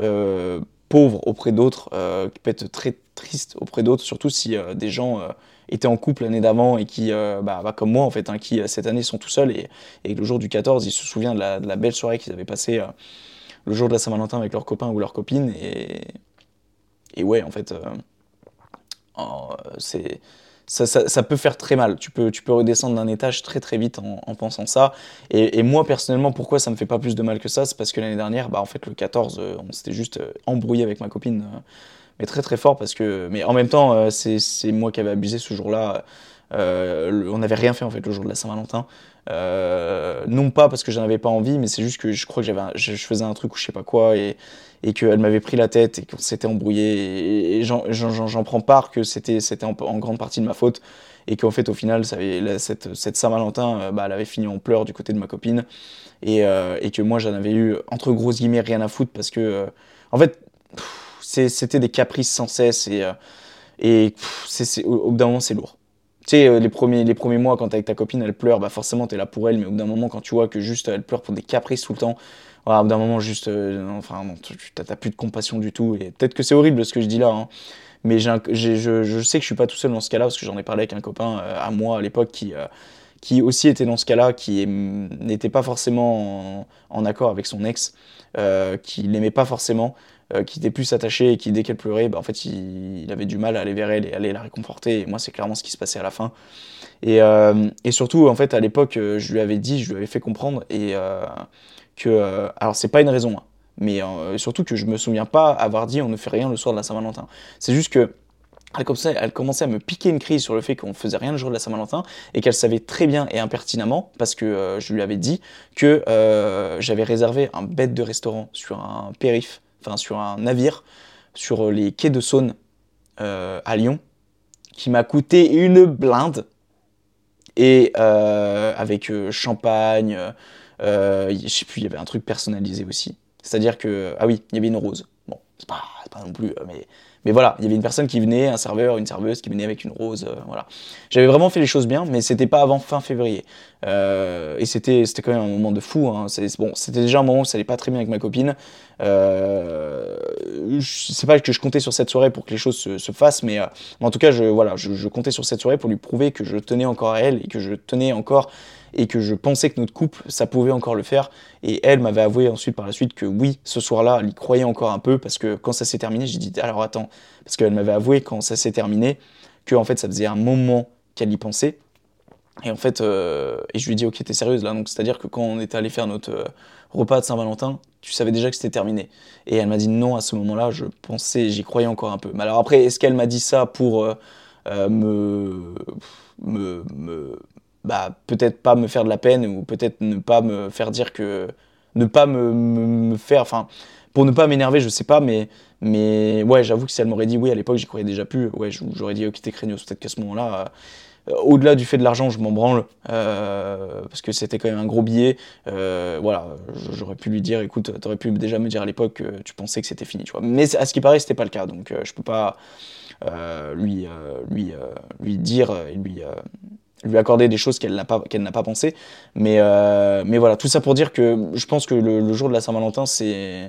Euh, pauvre auprès d'autres, euh, qui peut être très triste auprès d'autres, surtout si euh, des gens euh, étaient en couple l'année d'avant et qui, euh, bah, bah, comme moi en fait, hein, qui cette année sont tout seuls et, et le jour du quatorze, ils se souviennent de la, de la belle soirée qu'ils avaient passée euh, le jour de la Saint-Valentin avec leurs copains ou leurs copines et, et ouais en fait, euh, oh, c'est... Ça, ça, ça peut faire très mal, tu peux, tu peux redescendre d'un étage très très vite en, en pensant ça et, et moi personnellement pourquoi ça me fait pas plus de mal que ça, c'est parce que l'année dernière bah en fait le quatorze on s'était juste embrouillé avec ma copine mais très très fort parce que, mais en même temps c'est, c'est moi qui avais abusé ce jour-là. Euh, on n'avait rien fait en fait le jour de la Saint-Valentin, euh, non pas parce que j'en avais pas envie, mais c'est juste que je crois que j'avais un, je, je faisais un truc ou je sais pas quoi et, et qu'elle m'avait pris la tête et qu'on s'était embrouillé et, et j'en, j'en, j'en prends part que c'était, c'était en, en grande partie de ma faute et qu'en fait au final ça avait, la, cette, cette Saint-Valentin bah, elle avait fini en pleurs du côté de ma copine et, euh, et que moi j'en avais eu entre grosses guillemets rien à foutre parce que euh, en fait pff, c'est, c'était des caprices sans cesse et, et pff, c'est, c'est, au, au bout d'un moment c'est lourd. Tu sais, les premiers, les premiers mois, quand t'es avec ta copine, elle pleure, bah forcément, t'es là pour elle, mais au bout d'un moment, quand tu vois que juste, elle pleure pour des caprices tout le temps, voilà, au bout d'un moment, juste, euh, enfin, bon, t'as, t'as plus de compassion du tout, et peut-être que c'est horrible ce que je dis là, hein, mais j'ai, j'ai, je, je sais que je suis pas tout seul dans ce cas-là, parce que j'en ai parlé avec un copain euh, à moi à l'époque qui, euh, qui aussi était dans ce cas-là, qui est, n'était pas forcément en, en accord avec son ex, euh, qui l'aimait pas forcément, Euh, qui était plus attaché et qui dès qu'elle pleurait, bah, en fait il, il avait du mal à aller vers elle et aller la réconforter. Et moi c'est clairement ce qui se passait à la fin. Et, euh, et surtout en fait à l'époque je lui avais dit, je lui avais fait comprendre et euh, que euh, alors c'est pas une raison, hein, mais euh, surtout que je me souviens pas avoir dit on ne fait rien le soir de la Saint-Valentin. C'est juste que elle commençait, elle commençait à me piquer une crise sur le fait qu'on faisait rien le jour de la Saint-Valentin et qu'elle savait très bien et impertinemment, parce que euh, je lui avais dit que euh, j'avais réservé un bête de restaurant sur un périph'. Enfin, sur un navire, sur les quais de Saône euh, à Lyon, qui m'a coûté une blinde. Et euh, avec euh, champagne, euh, je sais plus, il y avait un truc personnalisé aussi. C'est-à-dire que, ah oui, il y avait une rose. Bon, c'est pas, c'est pas non plus, mais, mais voilà, il y avait une personne qui venait, un serveur, une serveuse qui venait avec une rose, euh, voilà. J'avais vraiment fait les choses bien, mais c'était pas avant fin février, euh, et c'était, c'était quand même un moment de fou, hein. C'est, bon, c'était déjà un moment où ça allait pas très bien avec ma copine, euh, je, c'est pas que je comptais sur cette soirée pour que les choses se, se fassent, mais, euh, mais en tout cas, je, voilà, je, je comptais sur cette soirée pour lui prouver que je tenais encore à elle, et que je tenais encore, et que je pensais que notre couple, ça pouvait encore le faire, et elle m'avait avoué ensuite par la suite que oui, ce soir-là, elle y croyait encore un peu, parce que quand ça s'est terminé, j'ai dit alors attends, parce qu'elle m'avait avoué quand ça s'est terminé que en fait ça faisait un moment qu'elle y pensait, et en fait, euh, et je lui ai dit ok, t'es sérieuse là, donc c'est-à-dire que quand on était allé faire notre euh, repas de Saint-Valentin, tu savais déjà que c'était terminé, et elle m'a dit non, à ce moment-là, je pensais, j'y croyais encore un peu. Mais alors après, est-ce qu'elle m'a dit ça pour euh, euh, me me, me bah, peut-être pas me faire de la peine, ou peut-être ne pas me faire dire que... Ne pas me, me, me faire... Enfin, pour ne pas m'énerver, je sais pas, mais... Mais ouais, j'avoue que si elle m'aurait dit oui, à l'époque, j'y croyais déjà plus. Ouais, j'aurais dit, ok, t'es craignos. Peut-être qu'à ce moment-là, euh, au-delà du fait de l'argent, je m'en branle. Euh, parce que c'était quand même un gros billet. Euh, voilà, j'aurais pu lui dire, écoute, t'aurais pu déjà me dire à l'époque que tu pensais que c'était fini, tu vois. Mais à ce qui paraît, c'était pas le cas. Donc, euh, je peux pas euh, lui, euh, lui, euh, lui dire et lui... Euh, lui accorder des choses qu'elle n'a pas, qu'elle n'a pas pensé, mais, euh, mais voilà, tout ça pour dire que je pense que le, le jour de la Saint-Valentin, c'est,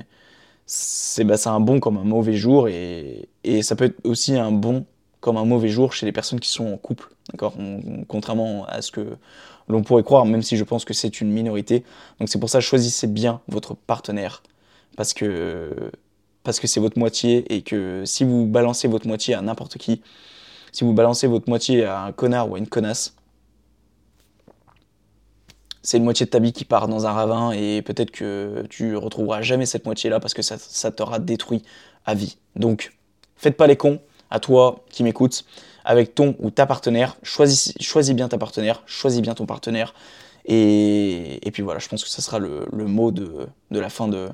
c'est, bah, c'est un bon comme un mauvais jour, et, et ça peut être aussi un bon comme un mauvais jour chez les personnes qui sont en couple, d'accord, on, on, contrairement à ce que l'on pourrait croire, même si je pense que c'est une minorité. Donc c'est pour ça, choisissez bien votre partenaire, parce que, parce que c'est votre moitié, et que si vous balancez votre moitié à n'importe qui, si vous balancez votre moitié à un connard ou à une connasse, c'est une moitié de ta vie qui part dans un ravin, et peut-être que tu retrouveras jamais cette moitié-là, parce que ça, ça t'aura détruit à vie. Donc, faites pas les cons, à toi qui m'écoutes, avec ton ou ta partenaire, choisis, choisis bien ta partenaire, choisis bien ton partenaire, et, et puis voilà, je pense que ça sera le, le mot de, de la fin de,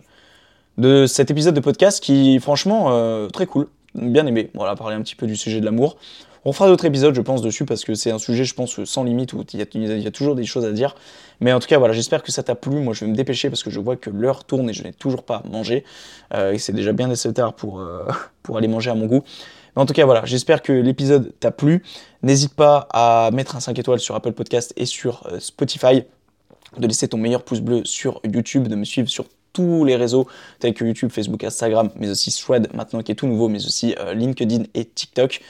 de cet épisode de podcast qui, franchement, euh, très cool, bien aimé. Voilà, parler un petit peu du sujet de l'amour. On fera d'autres épisodes, je pense, dessus, parce que c'est un sujet, je pense, sans limite, où il y, y a toujours des choses à dire. Mais en tout cas, voilà, j'espère que ça t'a plu. Moi, je vais me dépêcher, parce que je vois que l'heure tourne et je n'ai toujours pas mangé. Euh, et c'est déjà bien assez tard pour, euh, pour aller manger à mon goût. Mais en tout cas, voilà, j'espère que l'épisode t'a plu. N'hésite pas à mettre un cinq étoiles sur Apple Podcast et sur euh, Spotify, de laisser ton meilleur pouce bleu sur YouTube, de me suivre sur tous les réseaux tels que YouTube, Facebook, Instagram, mais aussi Threads maintenant qui est tout nouveau, mais aussi euh, LinkedIn et TikTok.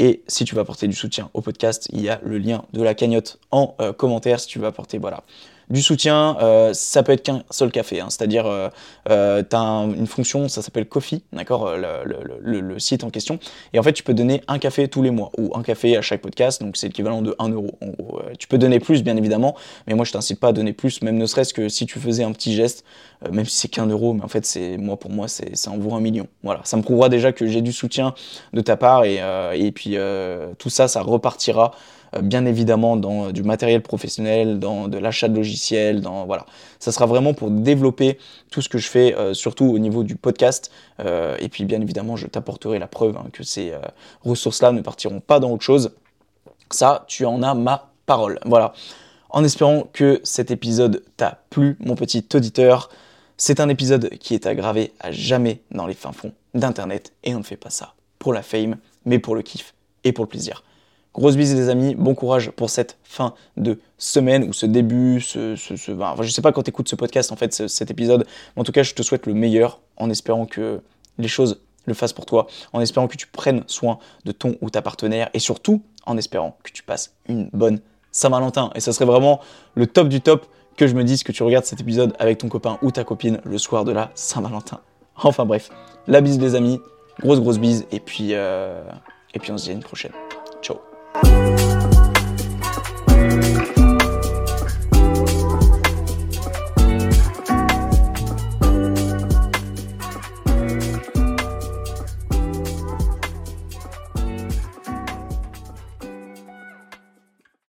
Et si tu veux apporter du soutien au podcast, il y a le lien de la cagnotte en euh, commentaire. Si tu veux apporter, voilà, du soutien, euh, ça peut être qu'un seul café, hein. C'est-à-dire, euh, euh, tu as un, une fonction, ça s'appelle Ko-fi, d'accord, le, le, le, le site en question. Et en fait, tu peux donner un café tous les mois, ou un café à chaque podcast, donc c'est l'équivalent de un euro. En gros, euh, tu peux donner plus, bien évidemment, mais moi, je t'incite pas à donner plus, même ne serait-ce que si tu faisais un petit geste, euh, même si c'est qu'un euro, mais en fait, c'est, moi, pour moi, c'est, ça en vaut un million. Voilà, ça me prouvera déjà que j'ai du soutien de ta part, et, euh, et puis euh, tout ça, ça repartira bien évidemment dans du matériel professionnel, dans de l'achat de logiciels, dans, voilà. Ça sera vraiment pour développer tout ce que je fais, euh, surtout au niveau du podcast. Euh, et puis bien évidemment, je t'apporterai la preuve, hein, que ces euh, ressources-là ne partiront pas dans autre chose. Ça, tu en as ma parole. Voilà. En espérant que cet épisode t'a plu, mon petit auditeur. C'est un épisode qui est aggravé à jamais dans les fins fonds d'Internet. Et on ne fait pas ça pour la fame, mais pour le kiff et pour le plaisir. Grosse bise les amis, bon courage pour cette fin de semaine, ou ce début, ce, ce, ce, enfin, je sais pas quand t'écoutes ce podcast en fait, ce, cet épisode, mais en tout cas je te souhaite le meilleur, en espérant que les choses le fassent pour toi, en espérant que tu prennes soin de ton ou ta partenaire, et surtout en espérant que tu passes une bonne Saint-Valentin. Et ça serait vraiment le top du top que je me dise que tu regardes cet épisode avec ton copain ou ta copine le soir de la Saint-Valentin. Enfin bref, la bise les amis, grosse grosse bise, et puis, euh, et puis on se dit à une prochaine. Ciao. Thank you.